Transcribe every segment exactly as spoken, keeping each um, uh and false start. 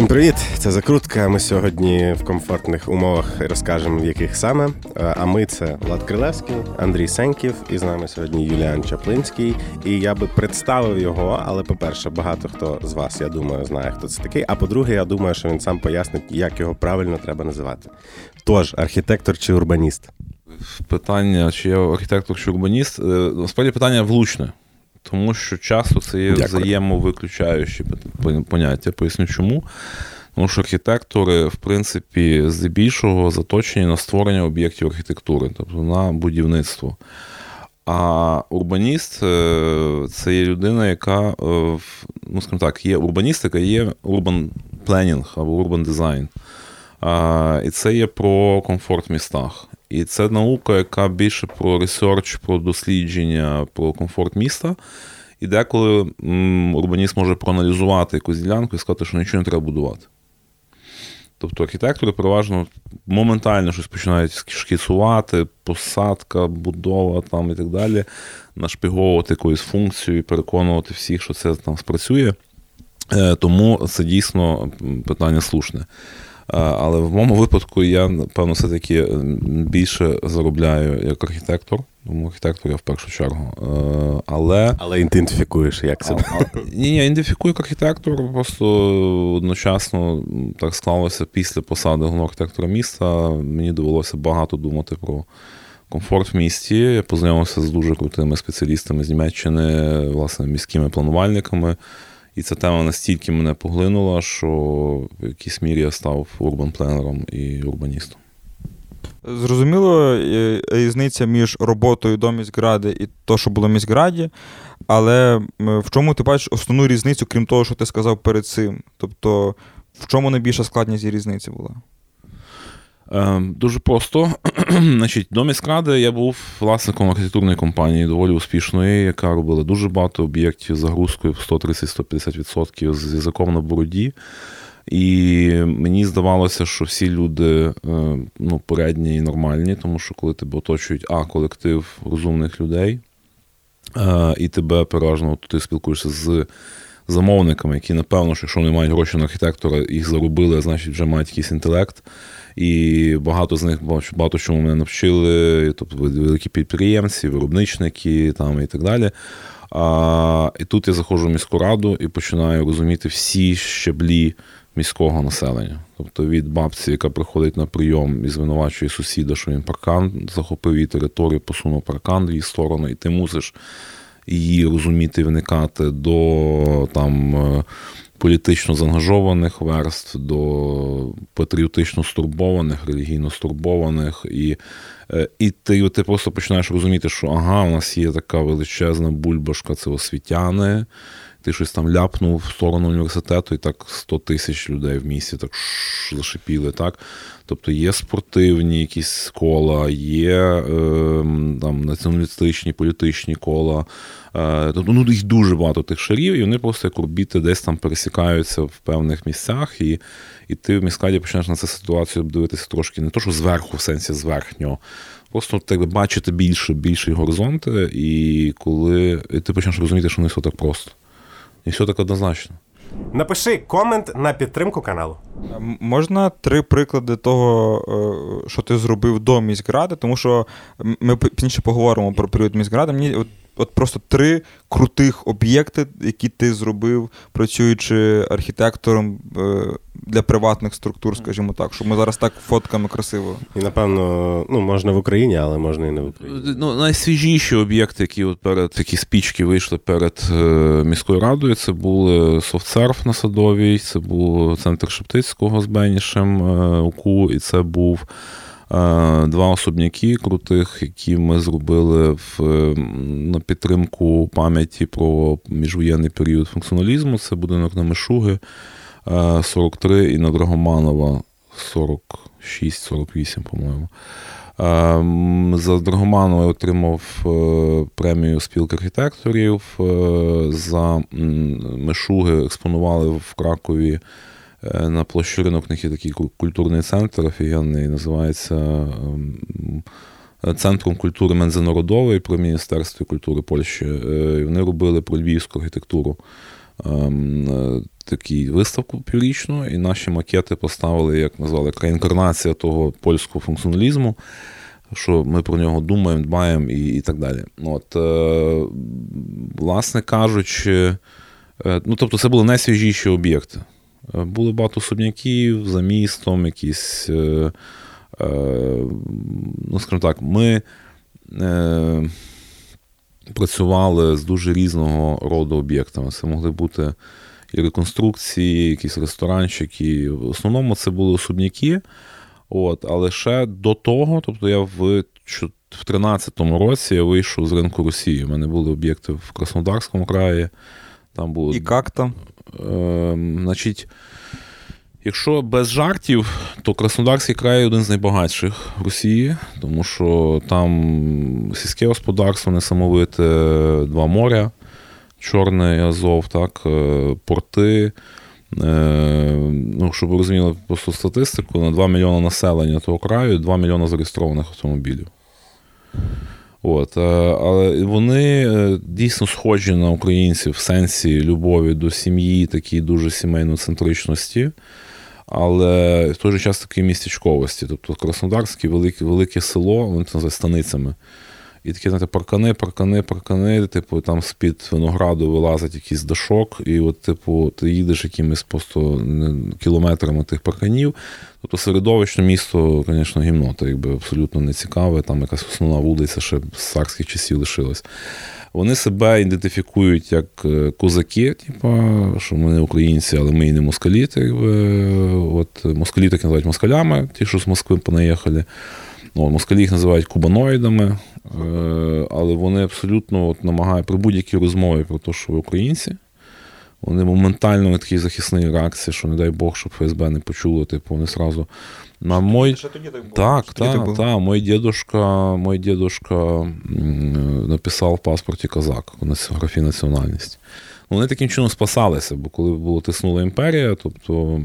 Всім привіт! Це «Закрутка». Ми сьогодні в комфортних умовах розкажемо, в яких саме. А ми – це Влад Крилевський, Андрій Сеньків і з нами сьогодні Юліан Чаплінський. І я би представив його, але, по-перше, багато хто з вас, я думаю, знає, хто це такий. А по-друге, я думаю, що він сам пояснить, як його правильно треба називати. Тож, архітектор чи урбаніст? Питання, чи я архітектор, чи урбаніст, насправді питання влучне. Тому що часу це є взаємовиключаючі поняття. Поясню чому. Тому що архітектори, в принципі, здебільшого заточені на створення об'єктів архітектури, тобто на будівництво. А урбаніст – це є людина, яка, ну, скажімо так, є урбаністика, є urban planning або urban design. І це є про комфорт в містах. І це наука, яка більше про ресерч, про дослідження, про комфорт міста. І деколи урбаніст може проаналізувати якусь ділянку і сказати, що нічого не треба будувати. Тобто архітектори переважно моментально щось починають шкіцувати, посадка, будова там і так далі, нашпіговувати якусь функцію і переконувати всіх, що це там спрацює. Тому це дійсно питання слушне. Але в моєму випадку я, напевно, все-таки більше заробляю як архітектор. Тому архітектор я в першу чергу. Але Але ідентифікуєш як себе? Ні, я ідентифікую як архітектор. Просто одночасно так склалося після посади головного архітектора міста. Мені довелося багато думати про комфорт в місті. Я познайомився з дуже крутими спеціалістами з Німеччини, власне, міськими планувальниками. І ця тема настільки мене поглинула, що в якійсь мірі я став урбан-пленером і урбаністом. Зрозуміло, різниця між роботою до міськради і то, що було в міськраді, але в чому ти бачиш основну різницю, крім того, що ти сказав перед цим? Тобто, в чому найбільша складність і різниця була? Е, дуже просто. Значить, до міськради я був власником архітектурної компанії, доволі успішної, яка робила дуже багато об'єктів з загрузкою в сто тридцять - сто п'ятдесят відсотків з язиком на бороді. І мені здавалося, що всі люди е, ну, порядні і нормальні, тому що коли тебе оточують а, колектив розумних людей, е, і тебе переважно ти спілкуєшся з замовниками, які, напевно, що якщо вони мають гроші на архітектора, їх заробили, значить вже мають якийсь інтелект. І багато з них, багато чому мене навчили, тобто великі підприємці, виробничники там, і так далі. А, і тут я заходжу в міську раду і починаю розуміти всі щаблі міського населення. Тобто від бабці, яка приходить на прийом і звинувачує сусіда, що він паркан захопив її територію, посунув паркан в її сторону, і ти мусиш її розуміти, вникати до там політично заангажованих верств, до патріотично стурбованих, релігійно стурбованих. І, і ти, ти просто починаєш розуміти, що ага, у нас є така величезна бульбашка, це освітяни. Ти щось там ляпнув в сторону університету, і так сто тисяч людей в місті так шш, зашипіли. Так? Тобто є спортивні якісь кола, є е, там, націоналістичні, політичні кола. Е, тобто, ну, їх дуже багато тих шарів, і вони просто як орбіти десь там пересікаються в певних місцях, і, і ти в міськраді починаєш на цю ситуацію дивитися трошки не то, що зверху, в сенсі зверхнього, просто так, бачити більше, більший горизонт, і коли і ти почнеш розуміти, що не все так просто. І все так однозначно. Напиши комент на підтримку каналу. Можна три приклади того, що ти зробив до міськради, тому що ми пізніше поговоримо про період міськради. Мені от, от просто три крутих об'єкти, які ти зробив, працюючи архітектором для приватних структур, скажімо так, щоб ми зараз так фотками красиво. І, напевно, ну, можна в Україні, але можна і не в Україні. Ну, найсвіжіші об'єкти, які от перед такі спічки вийшли перед міською радою, це були Softsurf на Садовій, це був Центр Шептицького з Бенішем УКУ, і це був два особняки крутих, які ми зробили в, на підтримку пам'яті про міжвоєнний період функціоналізму. Це будинок на Мишуги сорок три і на Драгоманова сорок шість - сорок вісім, по-моєму. За Драгоманова я отримав премію спілки архітекторів. За Мишуги експонували в Кракові на площі ринок. У них є такий культурний центр офігенний, називається Центром культури Мензенародової при Міністерстві культури Польщі. Вони робили про львівську архітектуру. таку виставку піврічну, і наші макети поставили, як назвали, яка інкарнація того польського функціоналізму, що ми про нього думаємо, дбаємо і, і так далі. От, е, власне кажучи, е, ну, тобто це були найсвіжіші об'єкти. Е, були багато особняків за містом, якісь, е, е, ну, скажімо так, ми е, працювали з дуже різного роду об'єктами. Це могли бути і реконструкції, якісь ресторанчики. В основному це були особняки. От, але ще до того, тобто я в тринадцятому році я вийшов з ринку Росії. У мене були об'єкти в Краснодарському краї. Там було... І як там? Е, значить, якщо без жартів, то Краснодарський край один з найбагатших в Росії, тому що там сільське господарство несамовите, два моря, Чорний і Азов, так, порти. Ну, щоб ви розуміли просто статистику, на два мільйони населення того краю, два мільйони зареєстрованих автомобілів. От. Але вони дійсно схожі на українців в сенсі любові до сім'ї, такій дуже сімейно-центричності, але в той же час такій містечковості. Тобто Краснодарське велике, велике село, вони це називають станицями. І такі, знаєте, паркани, паркани, паркани, типу, там з-під винограду вилазить якийсь дашок, і от, типу, ти їдеш якимись просто кілометрами тих парканів. Тобто середовищне місто, звісно, гімнота, якби абсолютно не цікаве, там якась основна вулиця ще з царських часів лишилась. Вони себе ідентифікують як козаки, типу, що ми не українці, але ми і не москалі, якби. От москалі так називають москалями, ті, що з Москви понаїхали. Ну, москалі їх називають кубаноїдами, але вони абсолютно от намагають при будь-якій розмові про те, що ви українці. Вони моментально в такій захисній реакції, що не дай Бог, щоб ФСБ не почуло, типу, вони сразу... На мой... Ще тоді так було. Так, Ще так, так, так. Мой дідушка, мой дідушка написав в паспорті казак, у нас графі національність. Вони таким чином спасалися, бо коли було тиснула імперія, тобто...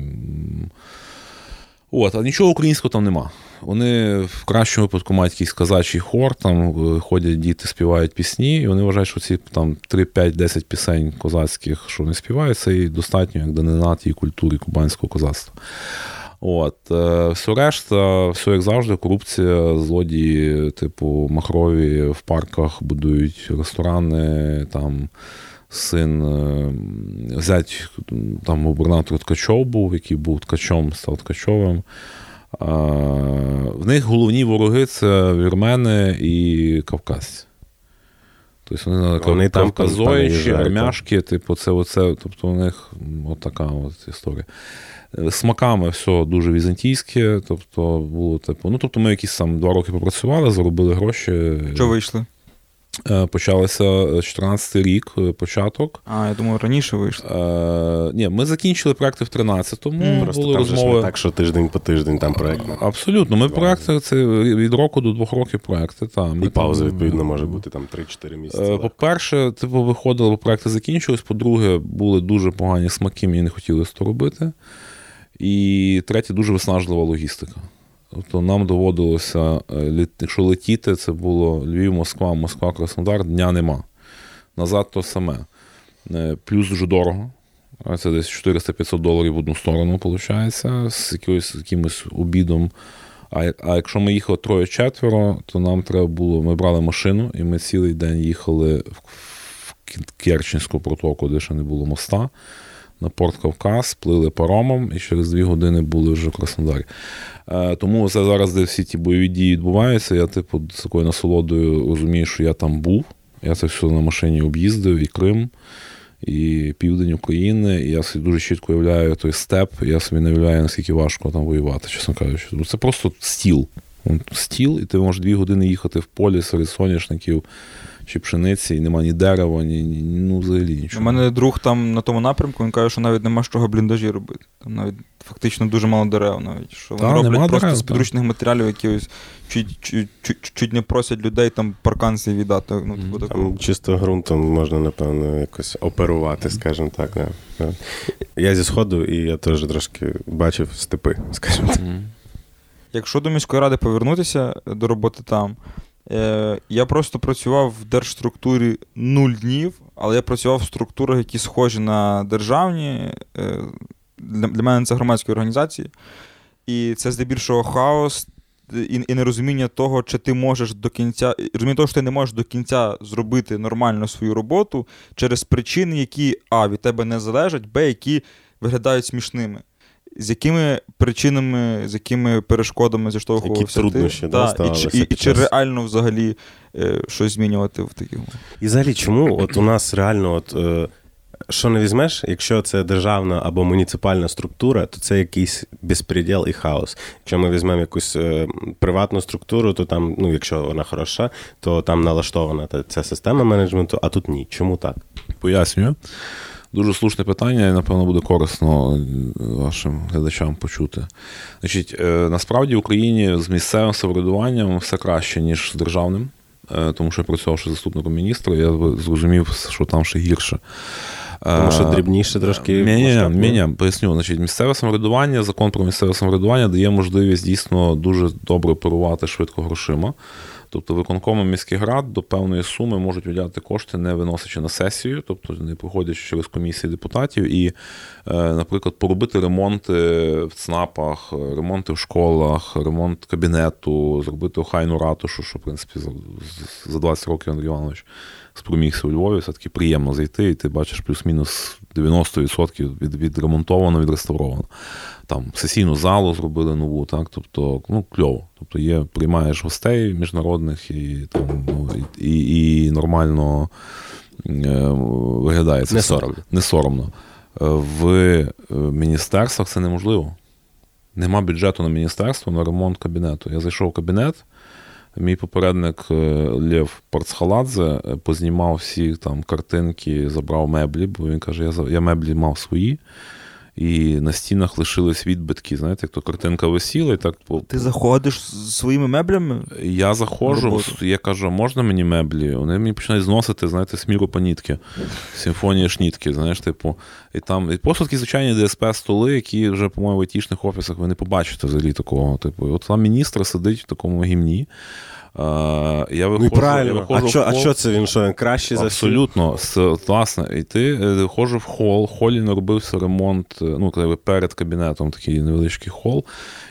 От, а нічого українського там нема. Вони в кращому випадку мають якийсь казачий хор, там ходять діти, співають пісні, і вони вважають, що ці там три, п'ять, десять пісень козацьких, що вони співають, це і достатньо, як данинат і культурі кубанського козацтва. От, все решта, все як завжди, корупція, злодії, типу махрові в парках будують ресторани, там... Син, зять, там губернатор Ткачов був, який був Ткачом, став Ткачовим. В них головні вороги – це вірмени і кавказці. Тобто вони, вони кавказоїчі, армяшки, типу, це оце, тобто у них от така от історія. Смаками все дуже візантійське, тобто було типу, ну тобто ми якісь там два роки попрацювали, заробили гроші. Що вийшли? Почалося чотирнадцятий рік, початок. А, я думаю, раніше вийшло. Е, ні, ми закінчили проекти в тринадцятому. Mm. Просто були там розмови... ж не так, що тиждень по тиждень там проєкт. Абсолютно. Ми проекти, це від року до двох років проекти. Та, і пауза, там... відповідно, може бути там три-чотири місяці. Е, по-перше, типу, виходили, бо проекти закінчились. По-друге, були дуже погані смаки, мені не хотілося то робити. І третє, дуже виснажлива логістика. Тобто нам доводилося, якщо летіти, це було Львів, Москва, Москва, Краснодар, дня нема. Назад то саме. Плюс дуже дорого. Це десь чотириста-п'ятсот доларів в одну сторону, виходить, з якимось, якимось обідом. А, а якщо ми їхали троє-четверо, то нам треба було, ми брали машину, і ми цілий день їхали в Керченську протоку, де ще не було моста. На порт Кавказ, плили паромом і через дві години були вже в Краснодарі. Е, тому це зараз, де всі ті бойові дії відбуваються, я типу з такою насолодою розумію, що я там був. Я це все на машині об'їздив, і Крим, і Південь України, і я собі дуже чітко уявляю той степ, я собі не уявляю, наскільки важко там воювати, чесно кажучи. Це просто стіл. Стіл, і ти можеш дві години їхати в полі серед соняшників чи пшениці, і нема ні дерева, ні, ні, ну взагалі нічого. У мене друг там на тому напрямку, він каже, що навіть нема з чого бліндажі робити. Там навіть фактично дуже мало дерев навіть. Що вони та, роблять просто дерев, з підручних та. матеріалів, які ось чуть, чуть, чуть, чуть не просять людей там парканці віддати. Ну, mm-hmm. Там такого. Чисто ґрунтом можна, напевно, якось оперувати, скажімо так. Да. Я зі Сходу, і я теж трошки бачив степи, скажімо так. Mm-hmm. Якщо до міської ради повернутися до роботи там, Е, я просто працював в держструктурі нуль днів, але я працював в структурах, які схожі на державні. Е, для, для мене це громадські організації. І це здебільшого хаос і, і нерозуміння того, чи ти можеш до кінця, розуміння того, що ти не можеш до кінця зробити нормально свою роботу через причини, які а, від тебе не залежать, б, які виглядають смішними. З якими причинами, з якими перешкодами зіштовхувався ти? Труднощі, да, ставилися і, і, і чи реально взагалі е, щось змінювати в таких умовах? І взагалі чому от у нас реально, от, е, що не візьмеш, якщо це державна або муніципальна структура, то це якийсь безпреділ і хаос. Якщо ми візьмемо якусь е, приватну структуру, то там, ну якщо вона хороша, то там налаштована та, ця система менеджменту, а тут ні. Чому так? Пояснюю. Дуже слушне питання, і, напевно, буде корисно вашим глядачам почути. Значить, насправді в Україні з місцевим самоврядуванням все краще, ніж з державним, тому що я працював ще заступником міністра, я зрозумів, що там ще гірше. Тому що дрібніше трошки. Ні, ні, ні, поясню. Значить, місцеве самоврядування, закон про місцеве самоврядування дає можливість дійсно дуже добре оперувати швидко грошима. Тобто виконкоми міських рад до певної суми можуть виділяти кошти, не виносячи на сесію, тобто не проходячи через комісії депутатів. І, наприклад, поробити ремонти в ЦНАПах, ремонти в школах, ремонт кабінету, зробити охайну ратушу, що, в принципі, за двадцять років Андрій Іванович спромігся у Львові, все-таки приємно зайти, і ти бачиш плюс-мінус дев'яносто відсотків від, відремонтовано, відреставровано. Там сесійну залу зробили нову, так, тобто, ну, кльово. Тобто є, приймаєш гостей міжнародних і, там, ну, і, і, і нормально е, виглядає це. Не соромно. Не соромно. В міністерствах це неможливо. Нема бюджету на міністерство, на ремонт кабінету. Я зайшов в кабінет, мій попередник Лев Парцхаладзе познімав всі там картинки, забрав меблі, бо він каже, я, я меблі мав свої. І на стінах лишились відбитки, знаєте, як то картинка висіла і так... Ти заходиш зі своїми меблями? Я заходжу, я кажу, можна мені меблі? Вони мені починають зносити, знаєте, Сміру панітки, симфонія шнітки, знаєш, типу. І там і просто такі звичайні ДСП-столи, які вже, по-моєму, в айтішних офісах ви не побачите взагалі такого. Типу. І от там міністр сидить в такому гімні. Я виходжу, ну, правильно. Я виходжу а, що, а що це він, що він кращий за всі? Абсолютно. Власне, і ти виходжу в хол, в холі не робився ремонт, ну, перед кабінетом такий невеличкий хол,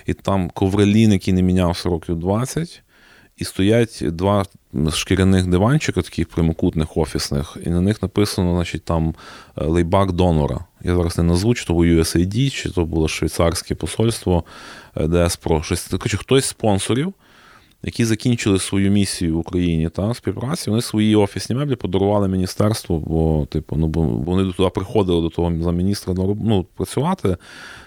і там ковролін, який не мінявся років двадцять, і стоять два шкіряних диванчика, таких прямокутних офісних, і на них написано, значить, там лейбак донора. Я зараз не назву, чи то був ю ес ей ді, чи то було швейцарське посольство, ДСПРО. Хтось з спонсорів, які закінчили свою місію в Україні та співпраці, вони свої офісні меблі подарували міністерству, бо типу, ну бо вони туди приходили до того за міністра ну, працювати,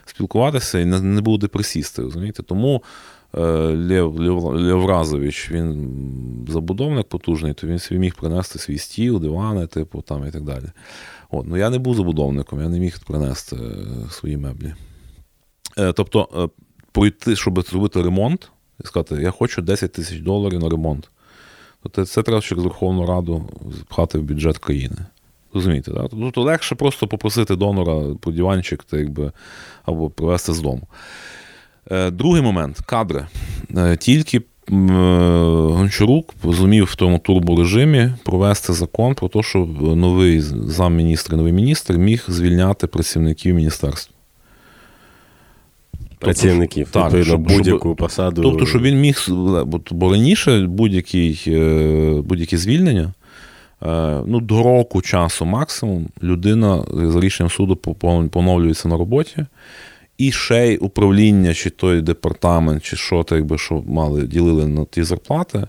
спілкуватися і не, не було де присісти, розумієте? Тому е, Лев, Лев, Лев Разович, він забудовник потужний, то він собі міг принести свій стіл, дивани, типу там і так далі. От, ну я не був забудовником, я не міг принести свої меблі. Е, тобто, е, пройти, щоб зробити ремонт. І сказати, я хочу десять тисяч доларів на ремонт. Тобто це треба через Верховну Раду пхати в бюджет країни. Розумієте, так? Тут легше просто попросити донора про диванчик та якби, або привезти з дому. Другий момент – кадри. Тільки Гончарук зумів в тому турборежимі провести закон про те, що новий замміністр, новий міністр міг звільняти працівників міністерства. Працівників, тобто, так, щоб, будь-яку посаду. Тобто, щоб він міг, бо раніше будь-які, будь-які звільнення, ну, до року часу максимум, людина за рішенням суду поновлюється на роботі, і ще й управління, чи той департамент, чи що, так би, що мали, ділили на ті зарплати,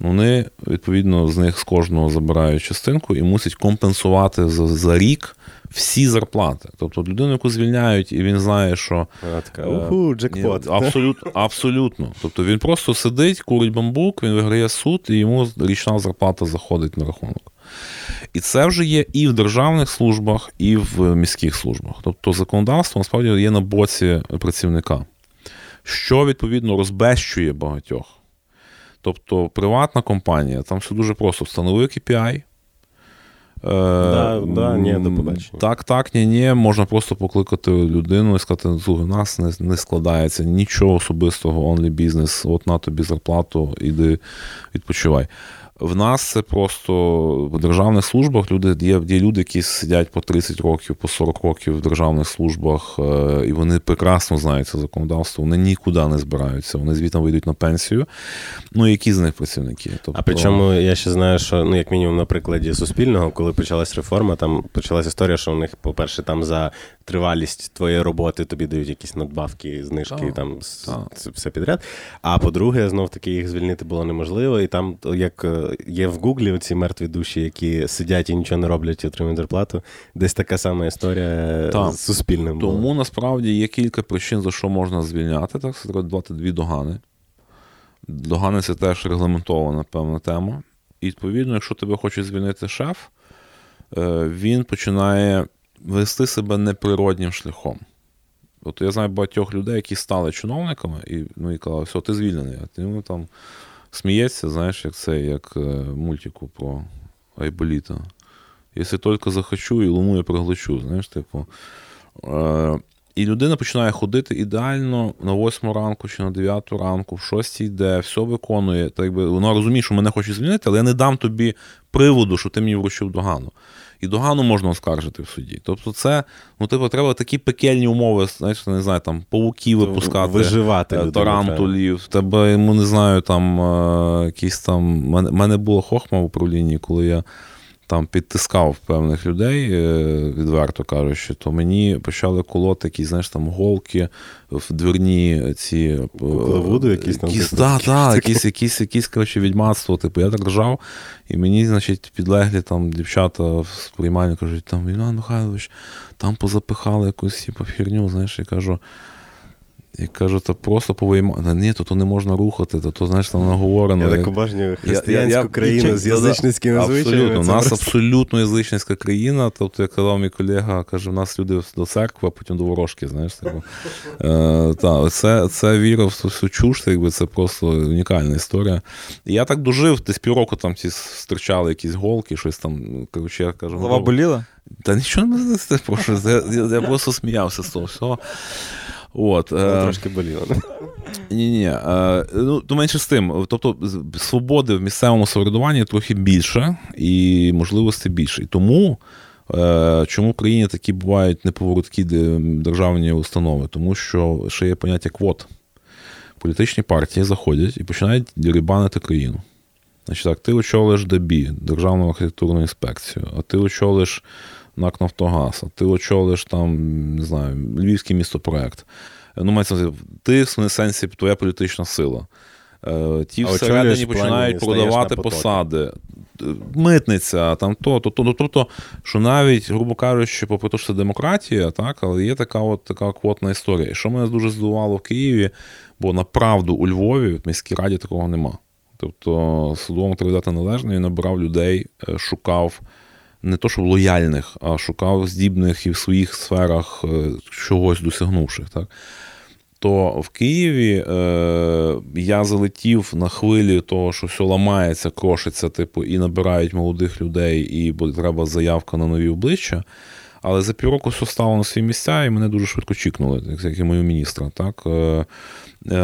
вони, відповідно, з них з кожного забирають частинку і мусять компенсувати за, за рік всі зарплати. Тобто людину, яку звільняють, і він знає, що... Така, уху, джекпот. Абсолютно, абсолютно. Тобто він просто сидить, курить бамбук, він виграє суд, і йому річна зарплата заходить на рахунок. І це вже є і в державних службах, і в міських службах. Тобто законодавство, насправді, є на боці працівника, що, відповідно, розбещує багатьох. Тобто приватна компанія, там все дуже просто. Встановив кей пі ай, Да, да, ні, до побачення. Так, так, ні, ні. Можна просто покликати людину і сказати, слухай, у нас не, не складається нічого особистого, онлі бізнес, от на тобі зарплату, іди відпочивай. В нас це просто в державних службах люди, є, є люди, які сидять по тридцять років, по сорок років в державних службах, і вони прекрасно знають це законодавство, вони нікуди не збираються, вони звідти вийдуть на пенсію. Ну, які з них працівники? Тобто... А причому я ще знаю, що, ну, як мінімум, на прикладі Суспільного, коли почалась реформа, там почалась історія, що у них, по-перше, там за тривалість твоєї роботи тобі дають якісь надбавки, знижки, так, там так. все підряд. А по-друге, знов-таки, їх звільнити було неможливо, і там, як є в Гуглі оці мертві душі, які сидять і нічого не роблять і отримують зарплату. Десь така сама історія так. з Суспільним. Тому була. Насправді є кілька причин, за що можна звільняти. Так, це треба давати дві догани. Догани – це теж регламентована певна тема. І, відповідно, якщо тебе хоче звільнити шеф, він починає вести себе неприроднім шляхом. От я знаю багатьох людей, які стали чиновниками, і, ну, і казали, все, ти звільнений. А ти, ну, там... Сміється, знаєш, як це, як мультику про Айболіта. Якщо тільки захочу і луну я проглочу, знаєш, типу. І людина починає ходити ідеально на восьму ранку чи на дев'яту ранку, в шостій йде, все виконує. Так би, вона розуміє, що мене хоче звільнити, але я не дам тобі приводу, що ти мені вручив догану. І догану можна оскаржити в суді. Тобто це, ну, типу, треба такі пекельні умови, знаєш, не знаю, там, павуків випускати, виживати, тарантулів, тебе, йому, не знаю, там, якісь там, в мене була хохма в управлінні, коли я там підтискав певних людей, відверто кажучи, то мені почали колоти якісь, знаєш, там, голки в двірні ці... Кукловоди якісь там? Якісь, так, так, якісь, якісь, якісь, коротше, відьмацтво, типу, я так держав, і мені, значить, підлеглі там дівчата в приймальні кажуть, там, Юліан Михайлович, там позапихали якусь, типу, херню, знаєш, я кажу... І кажу, то просто повиймати. Ні, то, то не можна рухати, то, то знаєш, там наговорено. Я як... так обожнюю християнську я, я, країну я, з язичницькими звичаями. У нас просто... абсолютно язичницька країна. Тобто, як казав мій колега, каже, у нас люди до церкви, а потім до ворожки, знаєш. Типу. Е, та, це, це віра в всю чуш, якби це просто унікальна історія. І я так дожив, десь півроку там ці стричали якісь голки, щось там, коротше, я кажу. Голова боліла? Та нічого не це, я, я, я просто сміявся з того всього. От, е... трошки боліло. Ні-ні. Е... Ну, то менше з тим. Тобто, свободи в місцевому самоврядуванні трохи більше і можливостей більше. І тому, е... чому в країні такі бувають неповороткі державні установи? Тому що ще є поняття квот. Політичні партії заходять і починають дерибанити країну. Значить так, ти очолиш ДАБІ, Державну архітектурну інспекцію, а ти очолиш НАК «Нафтогаз», ти очолиш там, не знаю, Львівський містопроект. Ну, мається, ти в сенсі твоя політична сила. Ті а всередині починають продавати посади. Митниця, там то, то, то, то, то, що навіть, грубо кажучи, попри те, що це демократія, так, але є така от така квотна історія. Що мене дуже здивувало в Києві, бо направду у Львові в міській раді такого нема. Тобто судовому треба дати належне, він набирав людей, шукав не то, що лояльних, а шукав здібних і в своїх сферах чогось досягнувших. Так? То в Києві е, я залетів на хвилі того, що все ламається, крошиться, типу, і набирають молодих людей, і треба заявка на нові обличчя. Але за півроку все стало на свої місця, і мене дуже швидко чікнули, як і мою міністра. Так? Е, е,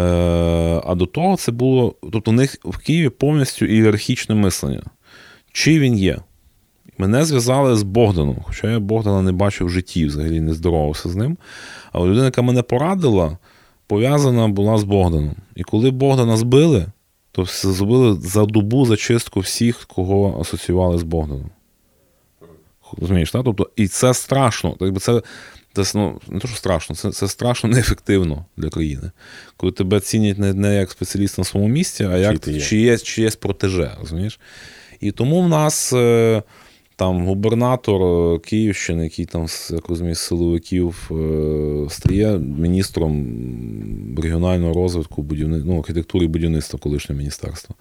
а до того це було... Тобто у них в Києві повністю ієрархічне мислення. Чи він є? Мене зв'язали з Богданом, хоча я Богдана не бачив в житті, взагалі не здоровався з ним. А людина, яка мене порадила, пов'язана була з Богданом. І коли Богдана збили, то зробили за добу зачистку всіх, кого асоціювали з Богданом. Розумієш, так? Тобто, і це страшно. Це, це ну, не то, що страшно, це, це страшно неефективно для країни. Коли тебе цінять не, не як спеціаліст на своєму місці, а як чиєсь, чиєсь протеже. Розумієш? І тому в нас... Там губернатор Київщини, який там, як розумію, з силовиків стає міністром регіонального розвитку, будівни... ну, архітектури і будівництва колишнього міністерства,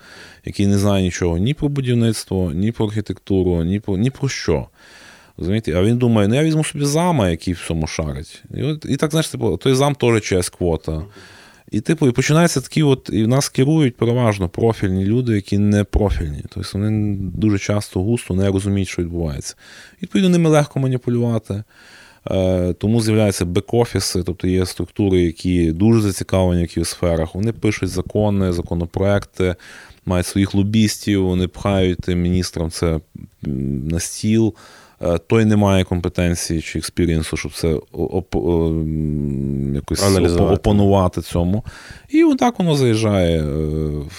який не знає нічого ні про будівництво, ні про архітектуру, ні про, ні про що. Розумієте? А він думає, ну я візьму собі зама, який в цьому шарить. І, от, і так, знаєш, той зам теж чиясь квота. І, типу, і починаються такі от, і в нас керують переважно профільні люди, які не профільні. Тобто вони дуже часто густо не розуміють, що відбувається. І, відповідно, ними легко маніпулювати. Тому з'являються бек-офіси, тобто є структури, які дуже зацікавлені в яких сферах. Вони пишуть закони, законопроекти, мають своїх лобістів, вони пхають міністрам це на стіл. Той не має компетенції чи експірієнсу, щоб це оп- якось опанувати цьому. І отак воно заїжджає в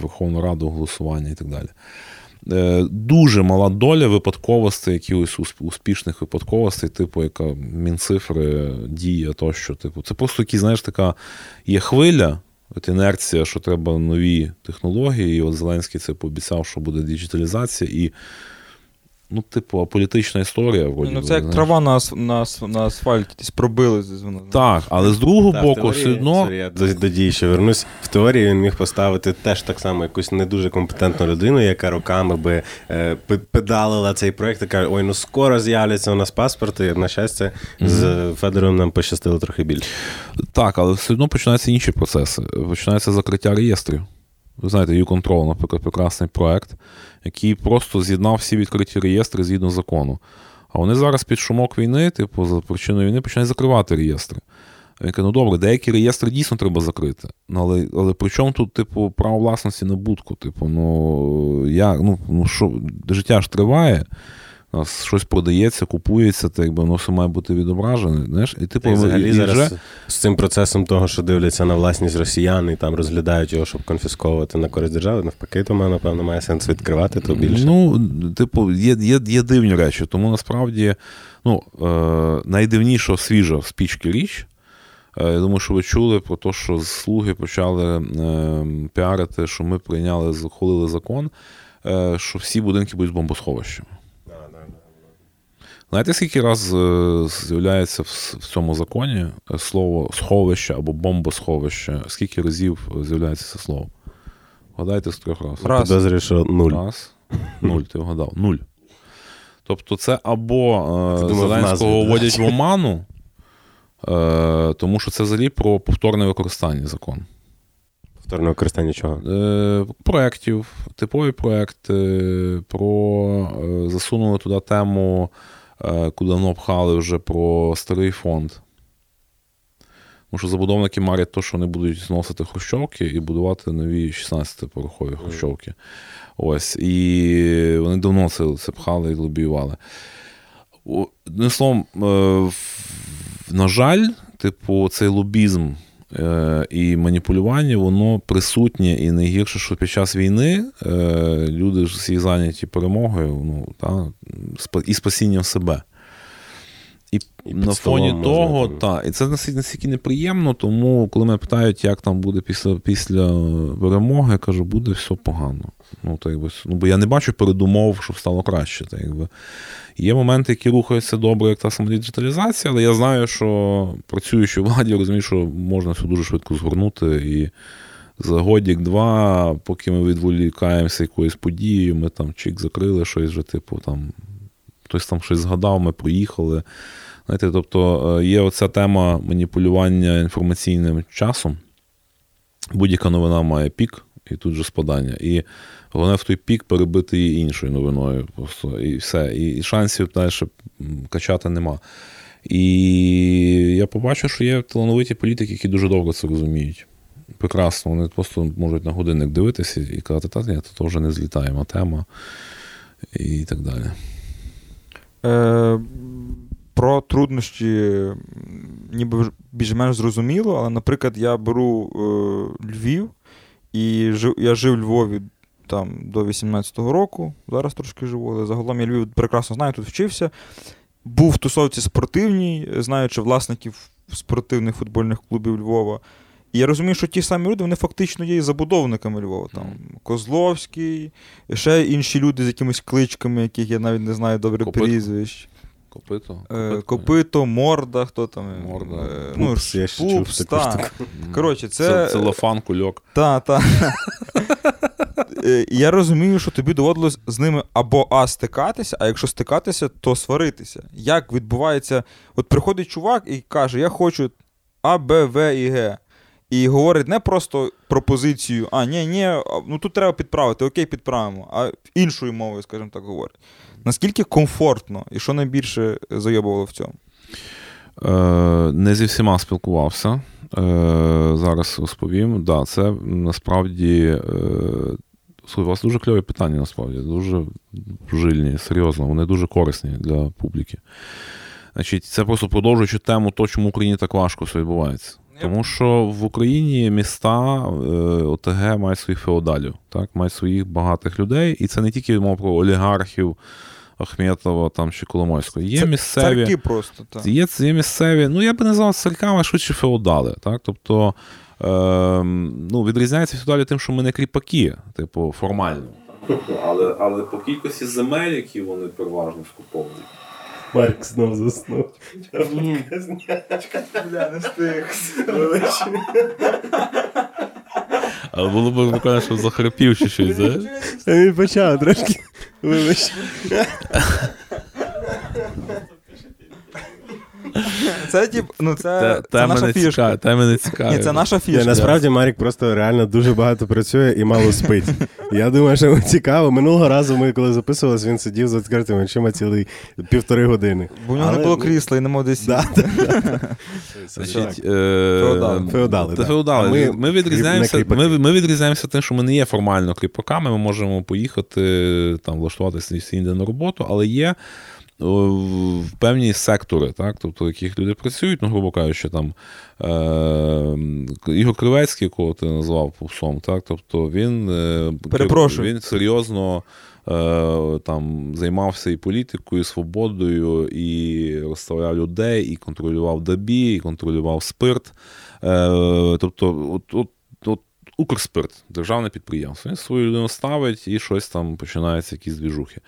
Верховну Раду, голосування і так далі. Дуже мала доля випадковостей, якихось успішних випадковостей, типу, яка Мінцифри, Дія тощо. Типу. Це просто якісь, знаєш, така є хвиля, от інерція, що треба нові технології, і от Зеленський це пообіцяв, що буде діджиталізація, і ну, типу, аполітична історія. Вроді, ну, це як знаєш. Трава на, на, на асфальті, десь пробили. Звісно. Так, але з другого так, боку теорії, все одно... Я до, до Дії ще вернусь. В теорії він міг поставити теж так само якусь не дуже компетентну людину, яка роками би е, педалила цей проєкт і каже, ой, ну скоро з'являться у нас паспорти. На щастя, mm-hmm. з Федором нам пощастило трохи більше. Так, але все одно починаються інші процеси. Починається закриття реєстрів. Ви знаєте, U-Control, наприклад, прекрасний проект, який просто з'єднав всі відкриті реєстри згідно закону. А вони зараз під шумок війни, типу, за причиною війни, починають закривати реєстри. Він каже, ну добре, деякі реєстри дійсно треба закрити. Але, але при чому тут, типу, право власності на будку? Типу, ну, я, ну, ну що, життя ж триває. У нас щось продається, купується, так якби воно все має бути відображене. Знаєш? І, типу, і взагалі і зараз вже... з цим процесом того, що дивляться на власність росіян і там розглядають його, щоб конфісковувати на користь держави, навпаки, то напевно має сенс відкривати, то більше. Ну, типу, є, є, є дивні речі. Тому насправді ну, е, найдивніша свіжа в спічки річ. Я думаю, що ви чули про те, що слуги почали е, піарити, що ми прийняли, ухвалили закон, е, що всі будинки будуть бомбосховищами. Знаєте, скільки раз з'являється в цьому законі слово «сховище» або «бомбосховище»? Скільки разів з'являється це слово? Вгадайте з трьох разів. Раз. Підозрюю, що нуль. Раз. Нуль, ти вгадав. Нуль. Тобто це або Зеленського вводять в оману, тому що це взагалі про повторне використання закону. Повторне використання чого? Проєктів, типові проєкти, про засунули туди тему... куди воно пхали вже про старий фонд. Тому що забудовники марять те, що вони будуть зносити хрущовки і будувати нові шістнадцятиповерхові хрущовки. Ось. І вони давно це, це пхали і лобіювали. Одним словом, на жаль, типу, цей лобізм і маніпулювання, воно присутнє і найгірше, що під час війни люди ж всі зайняті перемогою, ну, та, і спасінням себе. І, і на фоні того, та, і це настільки неприємно, тому коли мене питають, як там буде після, після перемоги, я кажу, буде все погано. Ну, так якби, ну, бо я не бачу передумов, щоб стало краще. Так якби. Є моменти, які рухаються добре, як та самодіджиталізація, але я знаю, що працюючи в владі, я розумію, що можна все дуже швидко згорнути. І за годік-два, поки ми відволікаємося якоюсь подією, ми там чик закрили щось вже, типу, там, хтось там щось згадав, ми проїхали. Знаєте, тобто є оця тема маніпулювання інформаційним часом. Будь-яка новина має пік. І тут же спадання. І головне в той пік перебити її іншою новиною. Просто. І все. І, і шансів далі качати нема. І я побачив, що є талановиті політики, які дуже довго це розуміють. Прекрасно. Вони просто можуть на годинник дивитися і казати, та ні, то вже не злітаємо тема. І так далі. Е, про труднощі ніби більш-менш зрозуміло, але, наприклад, я беру е, Львів. І я жив у Львові там, до вісімнадцятого року, зараз трошки живу, але загалом я Львів прекрасно знаю, тут вчився. Був в тусовці спортивній, знаючи власників спортивних футбольних клубів Львова. І я розумію, що ті самі люди, вони фактично є і забудовниками Львова. Там Козловський, ще інші люди з якимись кличками, яких я навіть не знаю добре прізвищ. Копито. Копито, Копито, Морда, хто там? Морда. Ну, Пупс, я ще Пупс, чув таку штуку. Коротше, це... Це целофан, кульок. Так, так. Я розумію, що тобі доводилось з ними або а, стикатися, а якщо стикатися, то сваритися. Як відбувається... От приходить чувак і каже, я хочу А, Б, В і Г. І говорить не просто про позицію, а ні, ні, ну тут треба підправити, окей, підправимо, а іншою мовою, скажімо так, говорить. Наскільки комфортно і що найбільше зайобувало в цьому? Е, не зі всіма спілкувався. Е, зараз розповім. Да, це насправді е, у вас дуже кльові питання, насправді, дуже жильні, серйозно, вони дуже корисні для публіки. Значить, це просто продовжуючи тему, то, чому в Україні так важко все відбувається. Тому що в Україні міста ОТГ мають своїх феодалів, так? Мають своїх багатих людей. І це не тільки мова про олігархів Ахметова там, чи Коломойського. Є це місцеві, царки просто. Так. Є, є місцеві, ну я б не назвав царками, а швидше феодали. Так? Тобто е, ну, відрізняється феодалі тим, що ми не кріпаки, типу формально. Але, але по кількості земель, які вони переважно скуповують. Марк знов заснув. Бля, не встиг. Але було б буквально, що захрипів чи щось, так? Він почав трошки. Вибач. Це, тип, ну, це, це наша фішка. Теми не цікаві. Ні, це наша фішка. Насправді Марік просто реально дуже багато працює і мало спить. Я думаю, що цікаво. Минулого разу ми, коли записувалися, він сидів з відкритими очима цілий півтори години. Бо в нього Але... не було крісла і не мав десь сісти. Феодали. Ми відрізняємося тим, що ми не є формально кріпаками, ми можемо поїхати, там, влаштуватися інде на роботу, але є в певні сектори, так, тобто, в яких люди працюють, ну, грубо кажучи, там е- Ігор Кривецький, якого ти назвав попсом, так, тобто, він, е- він серйозно е- там, займався і політикою, і свободою, і розставляв людей, і контролював ДАБІ, і контролював спирт, е- тобто, от, от, от Укрспирт, державне підприємство, він свою людину ставить і щось там починається, якісь двіжухи.